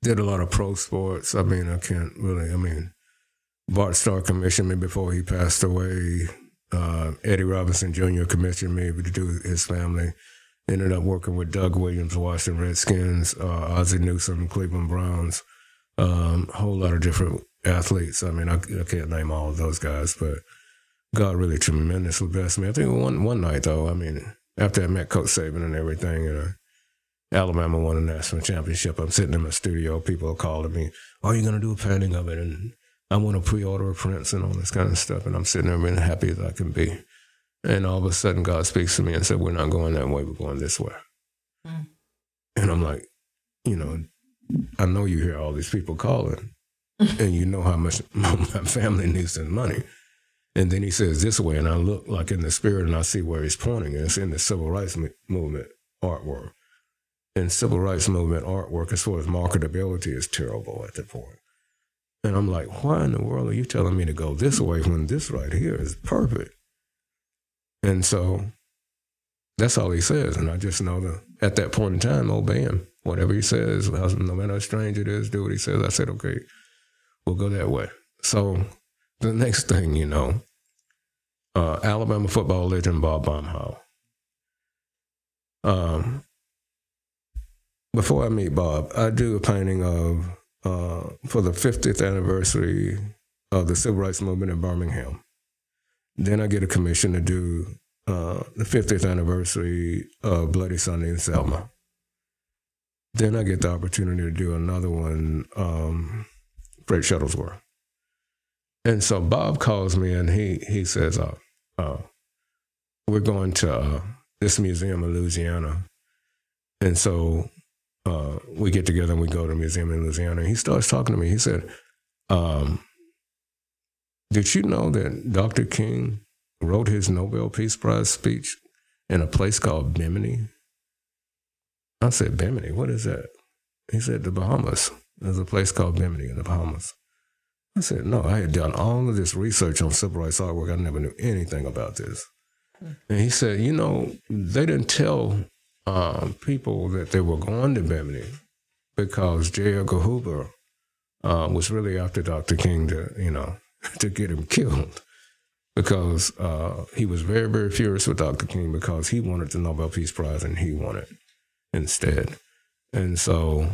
did a lot of pro sports. I mean, I can't really, I mean, Bart Starr commissioned me before he passed away. Uh, Eddie Robinson Junior commissioned me to do his family. Ended up working with Doug Williams, Washington Redskins, uh, Ozzie Newsome, Cleveland Browns, a um, whole lot of different athletes. I mean, I, I can't name all of those guys, but God really tremendously blessed me. I think one one night, though, I mean, after I met Coach Saban and everything, you know, Alabama won a national championship. I'm sitting in my studio. People are calling me, oh, you're going to do a painting of it? And I want to pre-order prints and all this kind of stuff. And I'm sitting there being happy as I can be. And all of a sudden, God speaks to me and said, we're not going that way. We're going this way. Mm. And I'm like, you know, I know you hear all these people calling. And you know how much my family needs this money. And then he says this way, and I look like in the spirit, and I see where he's pointing. And it's in the civil rights movement artwork. And civil rights movement artwork, as far as marketability, is terrible at that point. And I'm like, why in the world are you telling me to go this way when this right here is perfect? And so that's all he says. And I just know that at that point in time, obey him. Whatever he says, no matter how strange it is, do what he says. I said, okay. We'll go that way. So the next thing you know, uh, Alabama football legend Bob Baumhauer. Um, before I meet Bob, I drew a painting of uh, for the fiftieth anniversary of the Civil Rights Movement in Birmingham. Then I get a commission to do uh, the fiftieth anniversary of Bloody Sunday in Selma. Then I get the opportunity to do another one, um, Fred Shuttlesworth. And so Bob calls me and he he says, uh, uh, we're going to uh, this museum in Louisiana. And so uh, we get together and we go to the museum in Louisiana. And he starts talking to me. He said, um, did you know that Doctor King wrote his Nobel Peace Prize speech in a place called Bimini? I said, Bimini, what is that? He said, the Bahamas. There's a place called Bimini in the Bahamas. I said, no, I had done all of this research on civil rights artwork. I never knew anything about this. And he said, you know, they didn't tell um, people that they were going to Bimini because J. Edgar Hoover uh, was really after Doctor King to, you know, to get him killed because uh, he was very, very furious with Doctor King because he wanted the Nobel Peace Prize and he won it instead. And so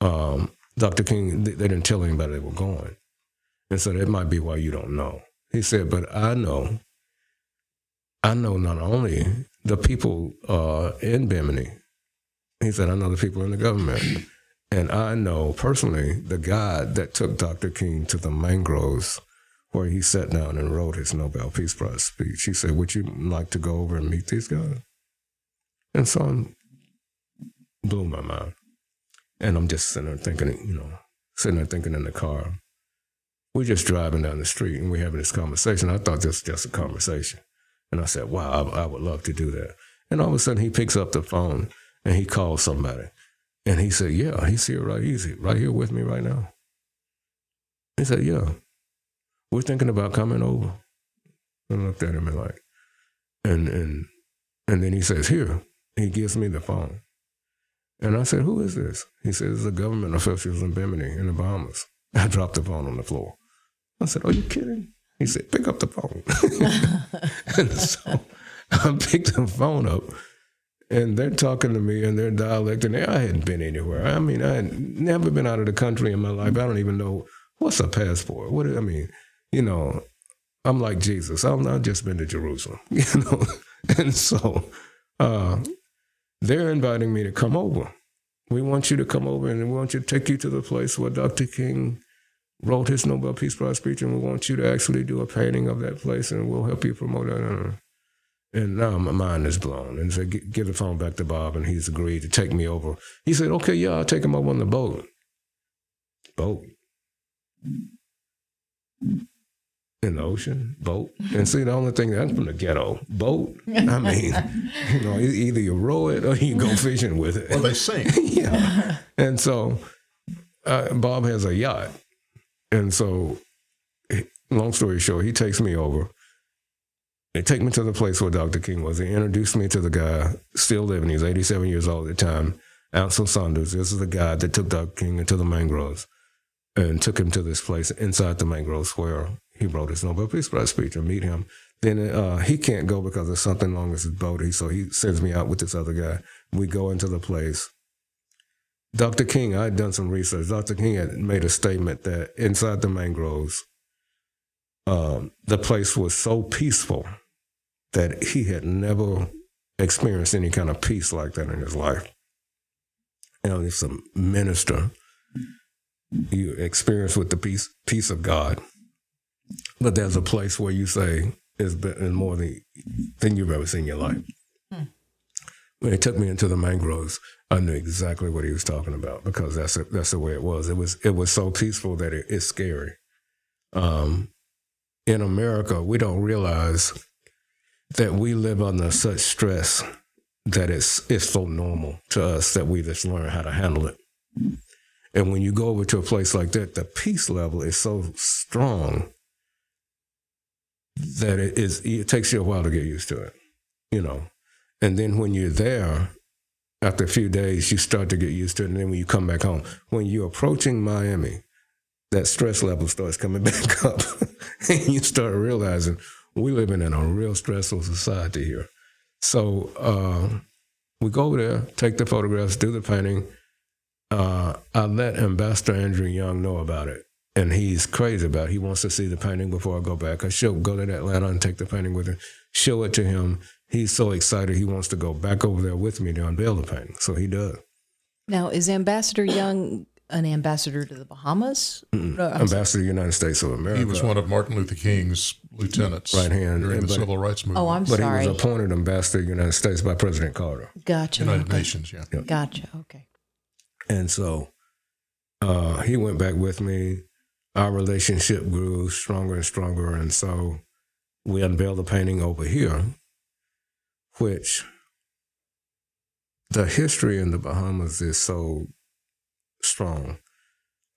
um, Doctor King, they, they didn't tell anybody they were going. And so that might be why you don't know. He said, but I know, I know not only the people uh, in Bimini, he said, I know the people in the government. And I know personally the guy that took Doctor King to the mangroves where he sat down and wrote his Nobel Peace Prize speech. He said, would you like to go over and meet these guys? And so I'm blew my mind. And I'm just sitting there thinking, you know, sitting there thinking in the car. We're just driving down the street and we're having this conversation. I thought this was just a conversation. And I said, wow, I, I would love to do that. And all of a sudden he picks up the phone and he calls somebody. And he said, yeah, he's here right easy, right here with me right now. He said, yeah, we're thinking about coming over. And I looked at him and like, and, and, and then he says, here, he gives me the phone. And I said, who is this? He says, it's a government official in Bimini in the Bahamas. I dropped the phone on the floor. I said, are you kidding? He said, pick up the phone. And so I picked the phone up, and they're talking to me in their dialect, and I hadn't been anywhere. I mean, I had never been out of the country in my life. I don't even know, what's a passport? What I mean, you know, I'm like Jesus. I've not just been to Jerusalem, you know. And so uh, they're inviting me to come over. We want you to come over and we want you to take you to the place where Doctor King wrote his Nobel Peace Prize speech, and we want you to actually do a painting of that place, and we'll help you promote it. And now my mind is blown. And so I give the phone back to Bob, and he's agreed to take me over. He said, okay, yeah, I'll take him over on the boat. Boat. In the ocean, boat. And see, the only thing, I'm from the ghetto, boat. I mean, you know, either you row it or you go fishing with it. Well, they sink. Yeah. And so uh, Bob has a yacht. And so, long story short, he takes me over. They take me to the place where Doctor King was. They introduced me to the guy, still living. He's eighty-seven years old at the time, Ansel Saunders. This is the guy that took Doctor King into the mangroves and took him to this place inside the mangroves where he wrote his Nobel Peace Prize speech. And meet him. Then uh, he can't go because there's something wrong with his boat. So he sends me out with this other guy. We go into the place. Doctor King, I had done some research. Doctor King had made a statement that inside the mangroves, um, the place was so peaceful that he had never experienced any kind of peace like that in his life. You know, he's a minister. You experience with the peace, peace of God. But there's a place where you say it's been more than, than you've ever seen in your life. Hmm. When he took me into the mangroves, I knew exactly what he was talking about because that's a, that's the way it was. It was it was so peaceful that it, it's scary. Um, in America, we don't realize that we live under such stress that it's it's so normal to us that we just learn how to handle it. And when you go over to a place like that, the peace level is so strong that it is, it takes you a while to get used to it, you know. And then when you're there, after a few days, you start to get used to it. And then when you come back home, when you're approaching Miami, that stress level starts coming back up. And you start realizing we're living in a real stressful society here. So uh, we go over there, take the photographs, do the painting. uh, I let Ambassador Andrew Young know about it, and he's crazy about it. He wants to see the painting before I go back. I should go to Atlanta and take the painting with him, show it to him. He's so excited he wants to go back over there with me to unveil the painting, so he does. Now, is Ambassador Young an ambassador to the Bahamas? Mm-hmm. No, ambassador sorry. to the United States of America. He was one of Martin Luther King's lieutenants right hand during yeah, the but, Civil Rights Movement. Oh, I'm but sorry. But he was appointed ambassador to the United States by President Carter. Gotcha. United okay. Nations, yeah. yeah. Gotcha, okay. And so uh, he went back with me. Our relationship grew stronger and stronger, and so we unveiled the painting over here, which the history in the Bahamas is so strong.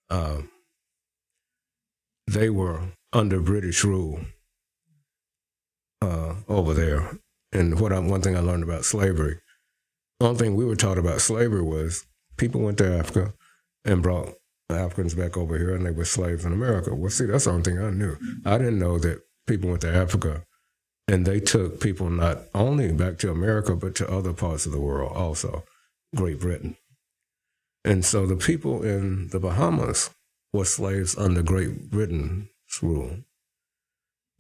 Uh, they were under British rule uh, over there. And what I, one thing I learned about slavery, one thing we were taught about slavery was people went to Africa and brought the Africans back over here, and they were slaves in America. Well, see, that's the only thing I knew. I didn't know that people went to Africa and they took people not only back to America, but to other parts of the world also, Great Britain. And so the people in the Bahamas were slaves under Great Britain's rule.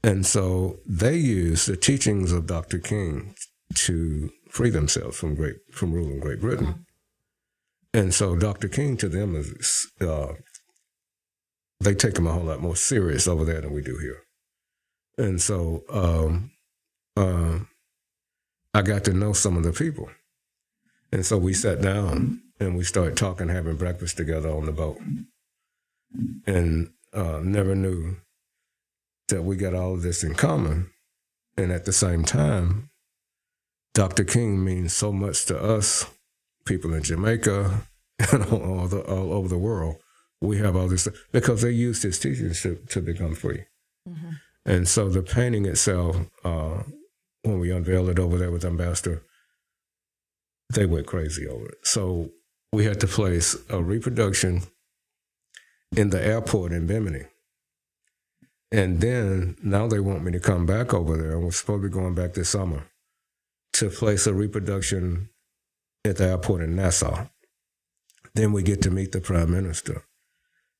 And so they used the teachings of Doctor King to free themselves from great from rule in Great Britain. Mm-hmm. And so Doctor King to them is, uh, they take him a whole lot more serious over there than we do here. And so um, uh, I got to know some of the people. And so we sat down and we started talking, having breakfast together on the boat. And uh, never knew that we got all of this in common. And at the same time, Doctor King means so much to us, people in Jamaica and all, the, all over the world. We have all this, because they used his teachings to, to become free. Mm-hmm. And so the painting itself, uh, when we unveiled it over there with Ambassador, they went crazy over it. So we had to place a reproduction in the airport in Bimini. And then now they want me to come back over there, and we're supposed to be going back this summer, to place a reproduction at the airport in Nassau. Then we get to meet the Prime Minister.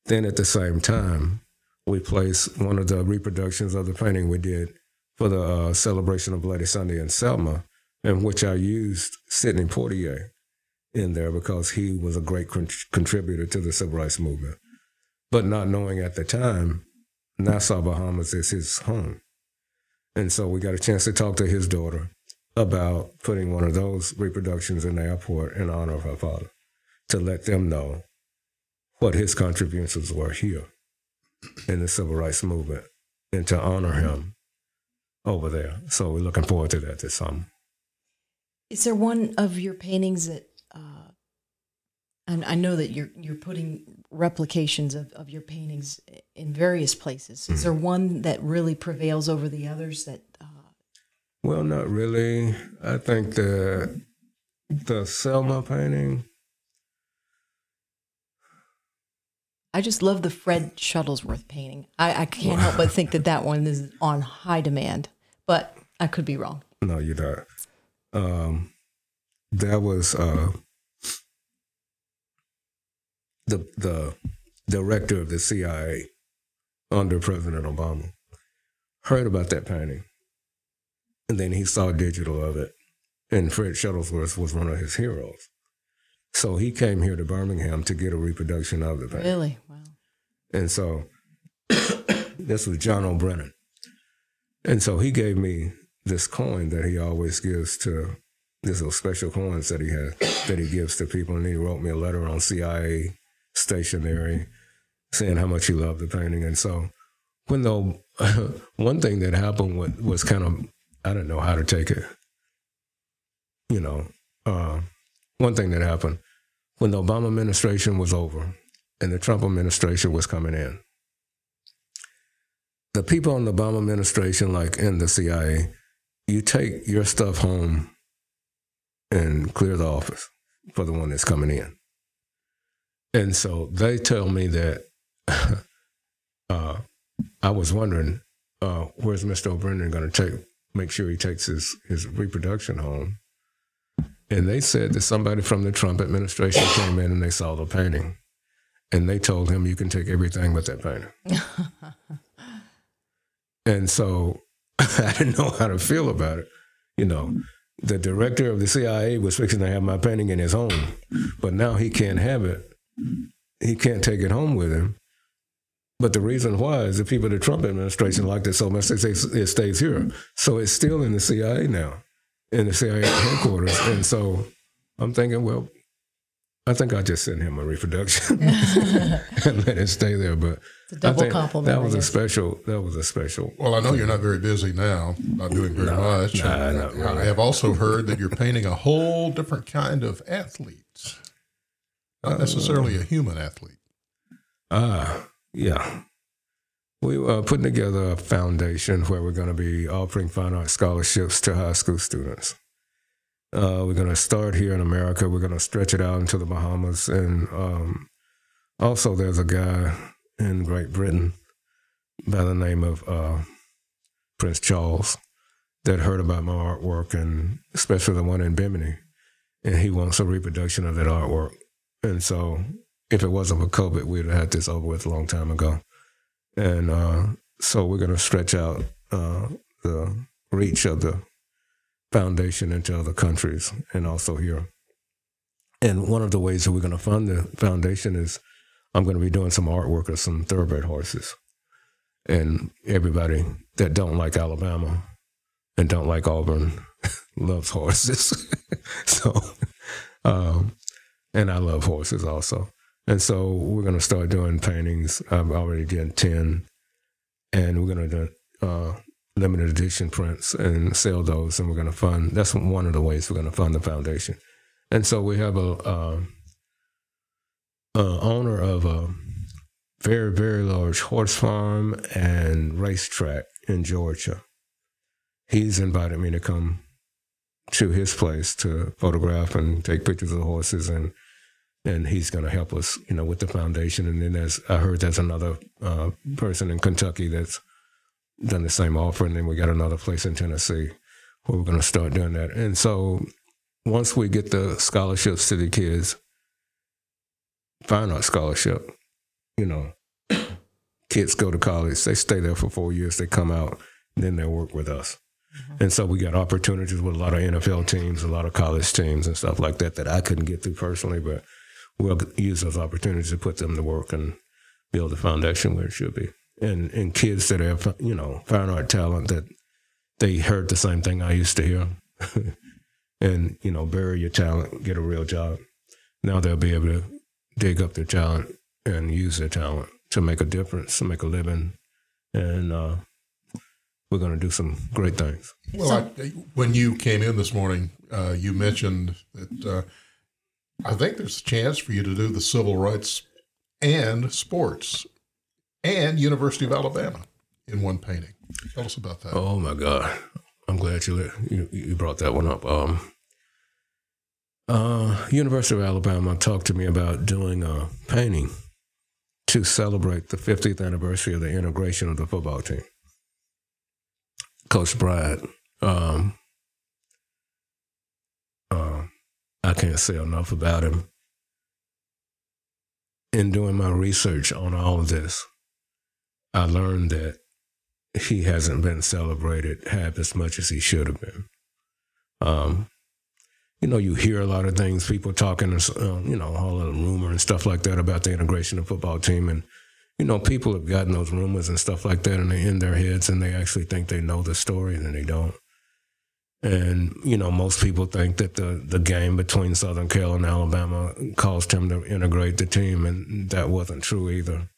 Then at the same time, we place one of the reproductions of the painting we did for the uh, celebration of Bloody Sunday in Selma, in which I used Sidney Poitier in there because he was a great con- contributor to the Civil Rights Movement. But not knowing at the time, Nassau, Bahamas is his home. And so we got a chance to talk to his daughter about putting one of those reproductions in the airport in honor of her father, to let them know what his contributions were here in the Civil Rights Movement, and to honor him over there. So we're looking forward to that this summer. Is there one of your paintings that, uh, and I know that you're you're putting replications of, of your paintings in various places. Mm-hmm. Is there one that really prevails over the others that? Uh... Well, not really. I think the the Selma painting. I just love the Fred Shuttlesworth painting. I, I can't help but think that that one is on high demand, but I could be wrong. No, you're not. Um, that was uh, the the director of the C I A under President Obama heard about that painting, and then he saw digital of it, and Fred Shuttlesworth was one of his heroes. So he came here to Birmingham to get a reproduction of the painting. Really? Wow. And so this was John O'Brien. And so he gave me this coin that he always gives to, this little special coins that he has, that he gives to people. And he wrote me a letter on C I A stationery saying how much he loved the painting. And so when though one thing that happened was, was kind of, I don't know how to take it, you know, uh, one thing that happened, when the Obama administration was over and the Trump administration was coming in, the people in the Obama administration, like in the C I A, you take your stuff home and clear the office for the one that's coming in. And so they tell me that uh, I was wondering, uh, where's Mister O'Brien going to take? Make sure he takes his, his reproduction home. And they said that somebody from the Trump administration came in and they saw the painting. And they told him, you can take everything but that painting. And so I didn't know how to feel about it. You know, the director of the C I A was fixing to have my painting in his home, but now he can't have it. He can't take it home with him. But the reason why is the people in the Trump administration liked it so much, they say it stays here. So it's still in the C I A now, in the C I A headquarters. And so I'm thinking, well, I think I'll just send him a reproduction and let it stay there. But it's a double compliment. That was a special, that was a special. Well, I know you're not very busy now, not doing very no, much. Nah, not really. I have also heard that you're painting a whole different kind of athletes, not necessarily uh, a human athlete. Ah. Uh, Yeah. We are putting together a foundation where we're going to be offering fine arts scholarships to high school students. Uh, we're going to start here in America. We're going to stretch it out into the Bahamas. And um, also there's a guy in Great Britain by the name of uh, Prince Charles that heard about my artwork, and especially the one in Bimini. And he wants a reproduction of that artwork. And so... if it wasn't for COVID, we'd have had this over with a long time ago. And uh, so we're going to stretch out uh, the reach of the foundation into other countries and also here. And one of the ways that we're going to fund the foundation is I'm going to be doing some artwork of some thoroughbred horses. And everybody that don't like Alabama and don't like Auburn loves horses. So, um, and I love horses also. And so we're going to start doing paintings. I've already done ten, and we're going to do uh, limited edition prints and sell those, and we're going to fund. That's one of the ways we're going to fund the foundation. And so we have a, uh, a owner of a very, very large horse farm and racetrack in Georgia. He's invited me to come to his place to photograph and take pictures of the horses, and And he's going to help us, you know, with the foundation. And then there's, I heard there's another uh, person in Kentucky that's done the same offer. And then we got another place in Tennessee where we're going to start doing that. And so once we get the scholarships to the kids, fine art scholarship, you know, kids go to college, they stay there for four years, they come out, then they work with us. And so we got opportunities with a lot of N F L teams, a lot of college teams and stuff like that that I couldn't get through personally, but we'll use those opportunities to put them to work and build a foundation where it should be. And and kids that have, you know, fine art talent, that they heard the same thing I used to hear. And, you know, bury your talent, get a real job. Now they'll be able to dig up their talent and use their talent to make a difference, to make a living. And uh, we're going to do some great things. Well, I, when you came in this morning, uh, you mentioned that... Uh, I think there's a chance for you to do the civil rights and sports and University of Alabama in one painting. Tell us about that. Oh, my God. I'm glad you you, you brought that one up. Um, uh, University of Alabama talked to me about doing a painting to celebrate the fiftieth anniversary of the integration of the football team. Coach Bryant, um I can't say enough about him. In doing my research on all of this, I learned that he hasn't been celebrated half as much as he should have been. Um, you know, you hear a lot of things, people talking, um, you know, all of the rumor and stuff like that about the integration of the football team. And, you know, people have gotten those rumors and stuff like that, and they're in their heads, and they actually think they know the story, and they don't. And, you know, most people think that the, the game between Southern Cal and Alabama caused him to integrate the team, and that wasn't true either.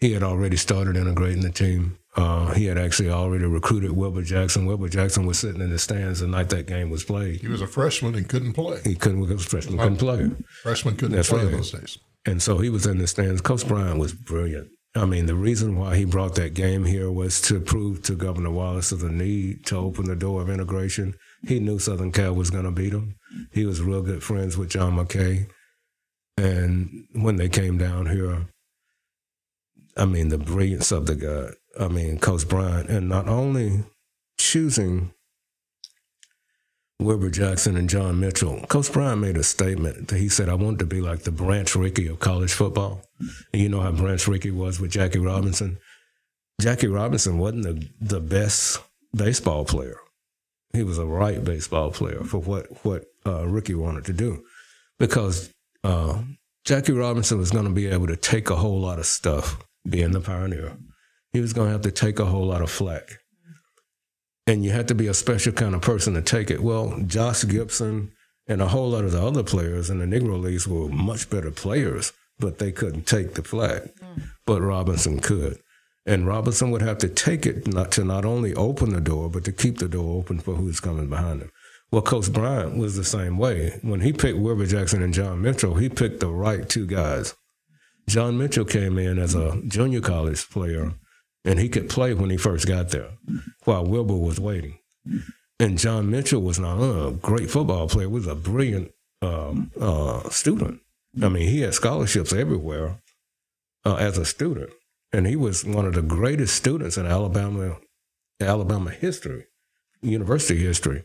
He had already started integrating the team. Uh, he had actually already recruited Wilbur Jackson. Wilbur Jackson was sitting in the stands the night that game was played. He was a freshman and couldn't play. He couldn't, because freshman couldn't play. Freshman couldn't That's play right. those days. And so he was in the stands. Coach Bryant was brilliant. I mean, the reason why he brought that game here was to prove to Governor Wallace of the need to open the door of integration. He knew Southern Cal was going to beat him. He was real good friends with John McKay. And when they came down here, I mean, the brilliance of the guy, I mean, Coach Bryant, and not only choosing Wilbur Jackson and John Mitchell, Coach Bryant made a statement that he said, I want to be like the Branch Rickey of college football. And you know how Branch Rickey was with Jackie Robinson? Jackie Robinson wasn't the, the best baseball player. He was a right baseball player for what, what uh, Rickey wanted to do, because uh, Jackie Robinson was going to be able to take a whole lot of stuff, being the pioneer. He was going to have to take a whole lot of flack. And you had to be a special kind of person to take it. Well, Josh Gibson and a whole lot of the other players in the Negro Leagues were much better players, but they couldn't take the flack. Mm. But Robinson could. And Robinson would have to take it not to not only open the door, but to keep the door open for who's coming behind him. Well, Coach Bryant was the same way. When he picked Wilbur Jackson and John Mitchell, he picked the right two guys. John Mitchell came in as a junior college player, and he could play when he first got there, while Wilbur was waiting. And John Mitchell was not only a great football player, was a brilliant um, uh, student. I mean, he had scholarships everywhere uh, as a student. And he was one of the greatest students in Alabama, Alabama history, university history.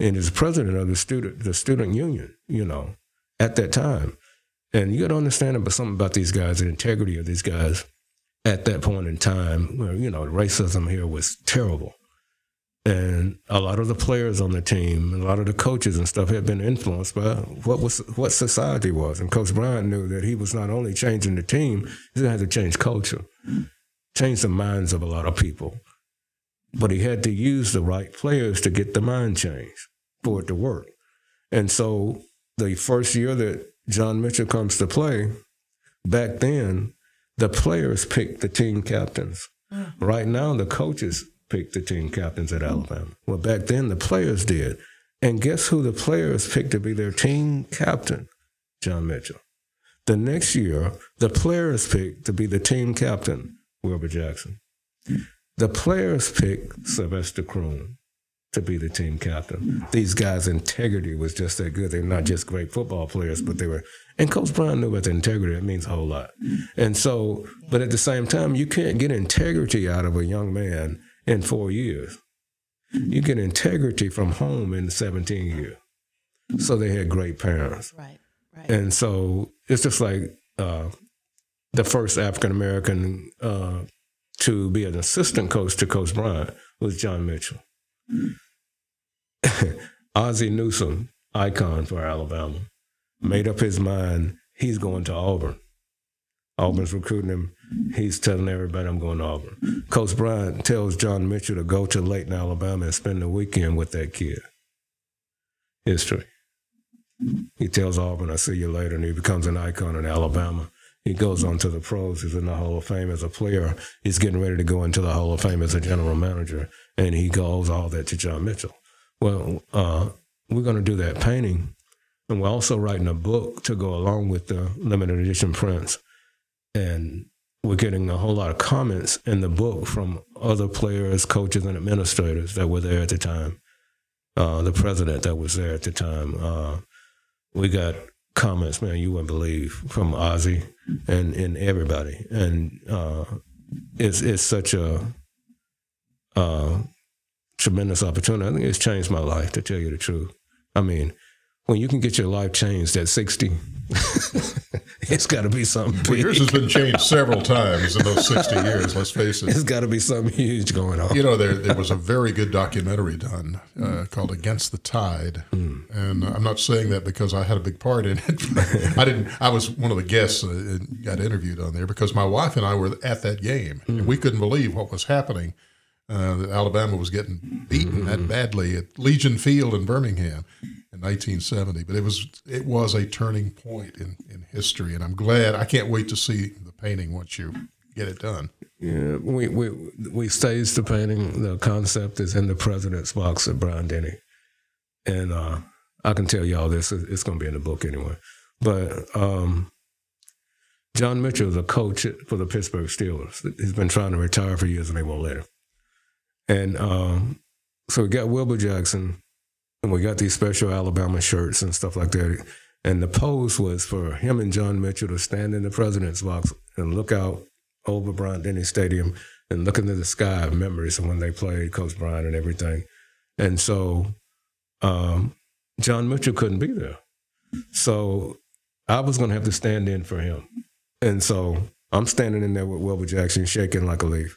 And he was president of the student, the student union, you know, at that time. And you got to understand about something about these guys, the integrity of these guys at that point in time, where, you know, racism here was terrible. And a lot of the players on the team, a lot of the coaches and stuff had been influenced by what was what society was. And Coach Bryant knew that he was not only changing the team, he was going to have to change culture, change the minds of a lot of people. But he had to use the right players to get the mind change for it to work. And so the first year that John Mitchell comes to play, back then, the players picked the team captains. Right now, the coaches picked the team captains at Alabama. Well, back then, the players did. And guess who the players picked to be their team captain? John Mitchell. The next year, the players picked to be the team captain, Wilbur Jackson. The players picked Sylvester Croon to be the team captain. These guys' integrity was just that good. They're not just great football players, but they were. And Coach Bryant knew about the integrity. It means a whole lot. And so, but at the same time, you can't get integrity out of a young man in four years. You get integrity from home in seventeen years. So they had great parents. Right, right. And so it's just like uh, the first African-American uh, to be an assistant coach to Coach Bryant was John Mitchell. Ozzie Newsome, icon for Alabama, made up his mind he's going to Auburn. Auburn's recruiting him. He's telling everybody, I'm going to Auburn. Coach Bryant tells John Mitchell to go to Layton, Alabama and spend the weekend with that kid. History. He tells Auburn, I'll see you later, and he becomes an icon in Alabama. He goes on to the pros. He's in the Hall of Fame as a player. He's getting ready to go into the Hall of Fame as a general manager. And he goes all that to John Mitchell. Well, uh, we're going to do that painting. And we're also writing a book to go along with the limited edition prints. And we're getting a whole lot of comments in the book from other players, coaches, and administrators that were there at the time. Uh, the president that was there at the time. Uh, we got comments, man, you wouldn't believe, from Ozzie and, and everybody. And uh, it's it's such a uh, tremendous opportunity. I think it's changed my life, to tell you the truth. I mean, when you can get your life changed at sixty, it's got to be something big. Well, yours has been changed several times in those sixty years, let's face it. It's got to be something huge going on. You know, there, there was a very good documentary done uh, called Against the Tide. Mm. And I'm not saying that because I had a big part in it. I didn't. I was one of the guests that got interviewed on there because my wife and I were at that game. Mm. And we couldn't believe what was happening. Uh, that Alabama was getting beaten that badly at Legion Field in Birmingham in nineteen seventy. But it was it was a turning point in, in history, and I'm glad. I can't wait to see the painting once you get it done. Yeah, we we, we staged the painting. The concept is in the president's box at Bryant-Denny. And uh, I can tell y'all this. It's going to be in the book anyway. But um, John Mitchell is a coach for the Pittsburgh Steelers. He's been trying to retire for years, and they won't let him. And um, so we got Wilbur Jackson, and we got these special Alabama shirts and stuff like that. And the pose was for him and John Mitchell to stand in the president's box and look out over Bryant-Denny Stadium and look into the sky of memories of when they played, Coach Bryant and everything. And so um, John Mitchell couldn't be there. So I was going to have to stand in for him. And so I'm standing in there with Wilbur Jackson, shaking like a leaf.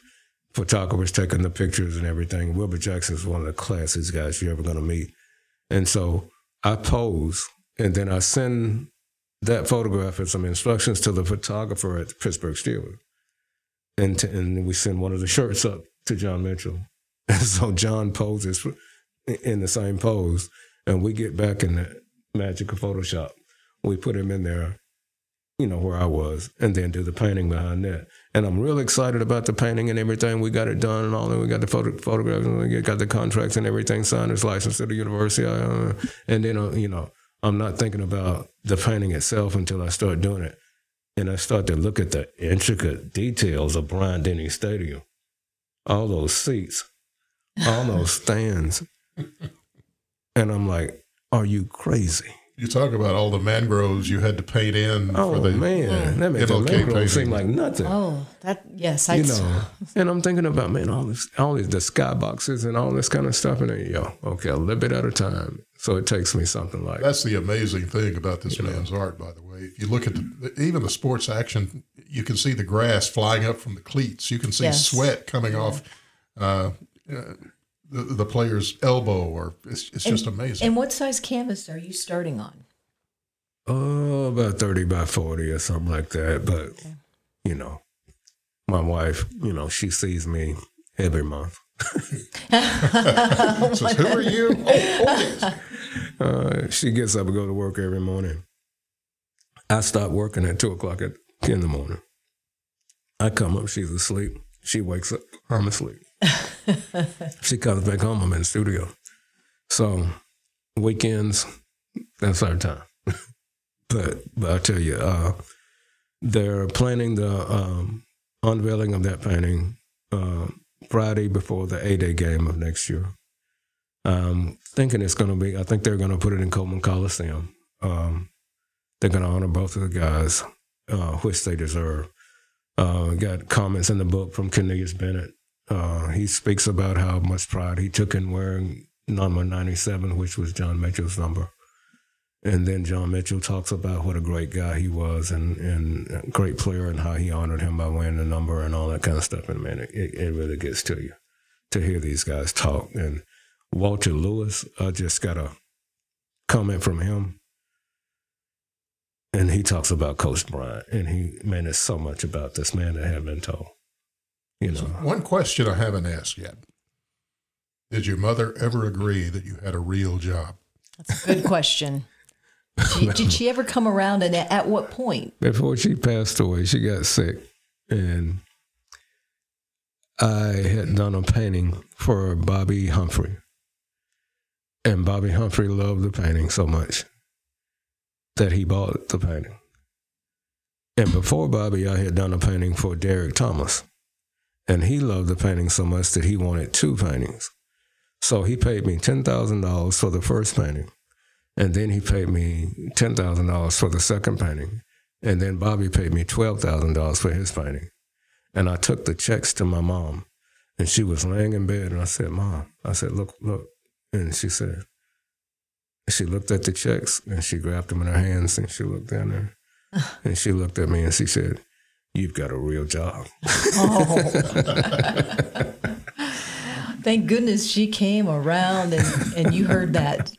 Photographers taking the pictures and everything. Wilbur Jackson's one of the classiest guys you're ever going to meet. And so I pose, and then I send that photograph and some instructions to the photographer at the Pittsburgh Steelers. And, to, and we send one of the shirts up to John Mitchell. And so John poses in the same pose, and we get back in that magic of Photoshop. We put him in there, you know, where I was, and then do the painting behind that. And I'm real excited about the painting and everything. We got it done and all that. We got the photo- photographs and we got the contracts and everything signed. It's licensed to the university. Uh, and then, uh, you know, I'm not thinking about the painting itself until I start doing it. And I start to look at the intricate details of Bryant-Denny Stadium. All those seats, all those stands. And I'm like, are you crazy? You talk about all the mangroves you had to paint in. Oh, for the, man. Uh, that makes the mangroves seem like nothing. Oh, that, yes. I you know, and I'm thinking about, man, all this, all these, the skyboxes and all this kind of stuff. And then, yo, okay, a little bit at a time. So it takes me something like That's the amazing thing about this man's know. art, by the way. If you look at the, even the sports action, you can see the grass flying up from the cleats. You can see yes. sweat coming yeah. off. Uh, uh, The, the player's elbow, or it's, it's and, just amazing. And what size canvas are you starting on? Oh, about thirty by forty or something like that. But, okay. you know, my wife, you know, she sees me every month. Says, who are you? Oh, oh, uh, she gets up and goes to work every morning. I stop working at two o'clock at, in the morning. I come up, she's asleep. She wakes up, I'm asleep. She comes back home, I'm in the studio. So weekends, that's our time. but but I tell you, uh, they're planning the um, unveiling of that painting uh, Friday before the A-Day game of next year. I'm thinking it's going to be, I think they're going to put it in Coleman Coliseum. Um, they're going to honor both of the guys, uh, which they deserve. Uh, got comments in the book from Cornelius Bennett. Uh, he speaks about how much pride he took in wearing number ninety-seven, which was John Mitchell's number. And then John Mitchell talks about what a great guy he was and, and a great player and how he honored him by wearing the number and all that kind of stuff. And, man, it, it really gets to you to hear these guys talk. And Walter Lewis, I just got a comment from him. And he talks about Coach Bryant. And, he man, there's so much about this man that had been told. You know. So one question I haven't asked yet. Did your mother ever agree that you had a real job? That's a good question. She, did she ever come around, and at what point? Before she passed away, she got sick. And I had done a painting for Bobby Humphrey. And Bobby Humphrey loved the painting so much that he bought the painting. And before Bobby, I had done a painting for Derek Thomas. And he loved the painting so much that he wanted two paintings. So he paid me ten thousand dollars for the first painting. And then he paid me ten thousand dollars for the second painting. And then Bobby paid me twelve thousand dollars for his painting. And I took the checks to my mom. And she was laying in bed. And I said, Mom, I said, look, look. And she said, she looked at the checks and she grabbed them in her hands and she looked down there. And she looked at me and she said, you've got a real job. Oh. Thank goodness she came around and, and you heard that,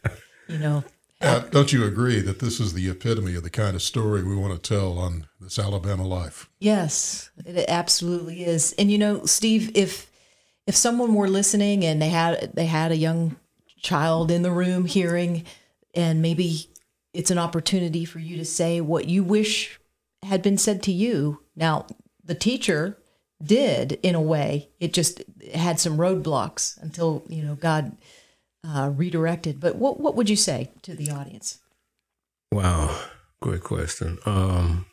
you know. Uh, don't you agree that this is the epitome of the kind of story we want to tell on This Alabama Life? Yes, it absolutely is. And, you know, Steve, if if someone were listening and they had they had a young child in the room hearing, and maybe it's an opportunity for you to say what you wish had been said to you. Now, the teacher did, in a way. It just had some roadblocks until, you know, God uh, redirected. But what what would you say to the audience? Wow, great question. Um,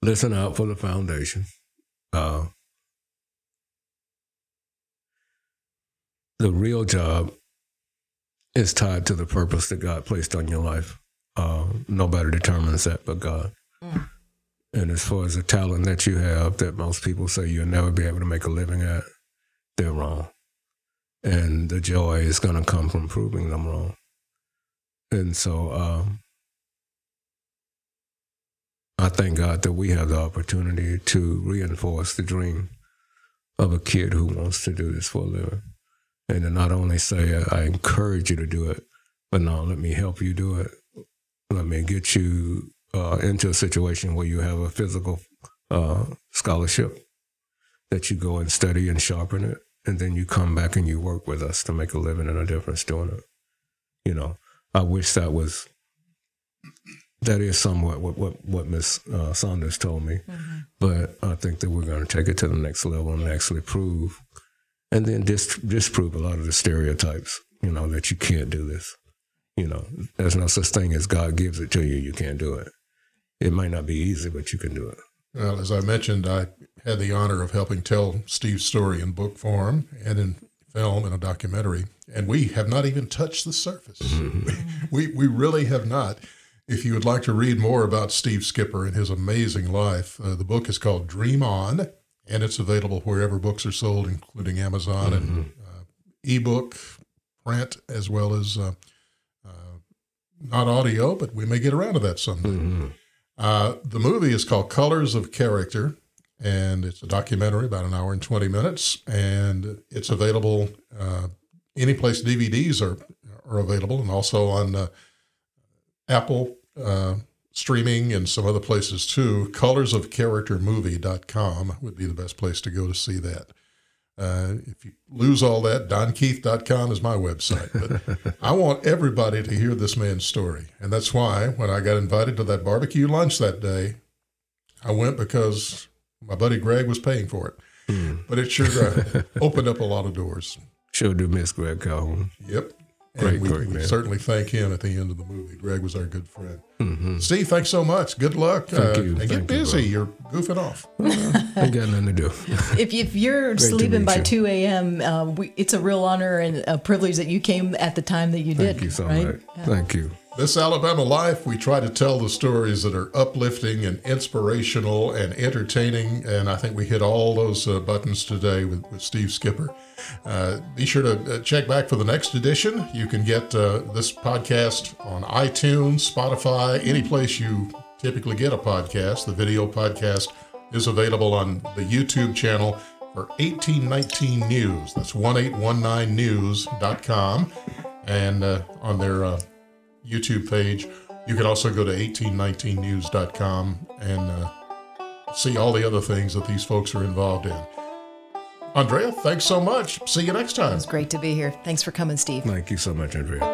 listen out for the foundation. Uh, the real job is tied to the purpose that God placed on your life. Uh, nobody determines that but God. Mm. And as far as the talent that you have that most people say you'll never be able to make a living at, they're wrong. and the joy is going to come from proving them wrong. And so um, I thank God that we have the opportunity to reinforce the dream of a kid who wants to do this for a living. And to not only say, I encourage you to do it, but no, let me help you do it. Let me get you uh, into a situation where you have a physical uh, scholarship that you go and study and sharpen it. And then you come back and you work with us to make a living and a difference doing it. You know, I wish that was, that is somewhat what what, what Miz Uh, Saunders told me. Mm-hmm. But I think that we're going to take it to the next level and actually prove, and then dis- disprove a lot of the stereotypes, you know, that you can't do this. You know, there's no such thing as God gives it to you, you can't do it. It might not be easy, but you can do it. Well, as I mentioned, I had the honor of helping tell Steve's story in book form and in film and a documentary, and we have not even touched the surface. Mm-hmm. We, we really have not. If you would like to read more about Steve Skipper and his amazing life, uh, the book is called Dream On, and it's available wherever books are sold, including Amazon, mm-hmm. and uh, ebook, print, as well as uh, uh, not audio, but we may get around to that someday. Mm-hmm. Uh, the movie is called Colors of Character, and it's a documentary, about an hour and twenty minutes, and it's available uh, any place D V Ds are are available, and also on uh, Apple uh, streaming and some other places too. Colors of Character Movie dot com would be the best place to go to see that. Uh, if you lose all that, Don Keith dot com is my website. But I want everybody to hear this man's story. And that's why when I got invited to that barbecue lunch that day, I went because my buddy Greg was paying for it. Mm. But it sure uh, opened up a lot of doors. Sure do miss Greg Calhoun. Yep. Great, and we, great, we certainly thank him at the end of the movie. Greg was our good friend. Mm-hmm. Steve, thanks so much. Good luck. Thank uh, you. And thank get busy. You, You're goofing off. Ain't got nothing to do. If, if you're sleeping by you. two a.m., uh, we, it's a real honor and a privilege that you came at the time that you thank did. Thank you so right? much. Yeah. Thank you. This Alabama Life, we try to tell the stories that are uplifting and inspirational and entertaining, and I think we hit all those uh, buttons today with, with Steve Skipper. Uh, be sure to check back for the next edition. You can get uh, this podcast on iTunes, Spotify, any place you typically get a podcast. The video podcast is available on the YouTube channel for eighteen nineteen news. That's eighteen nineteen news dot com, and uh, on their uh, YouTube page. You can also go to eighteen nineteen news dot com and uh, see all the other things that these folks are involved in. Andrea, thanks so much. See you next time. It was great to be here. Thanks for coming, Steve. Thank you so much, Andrea.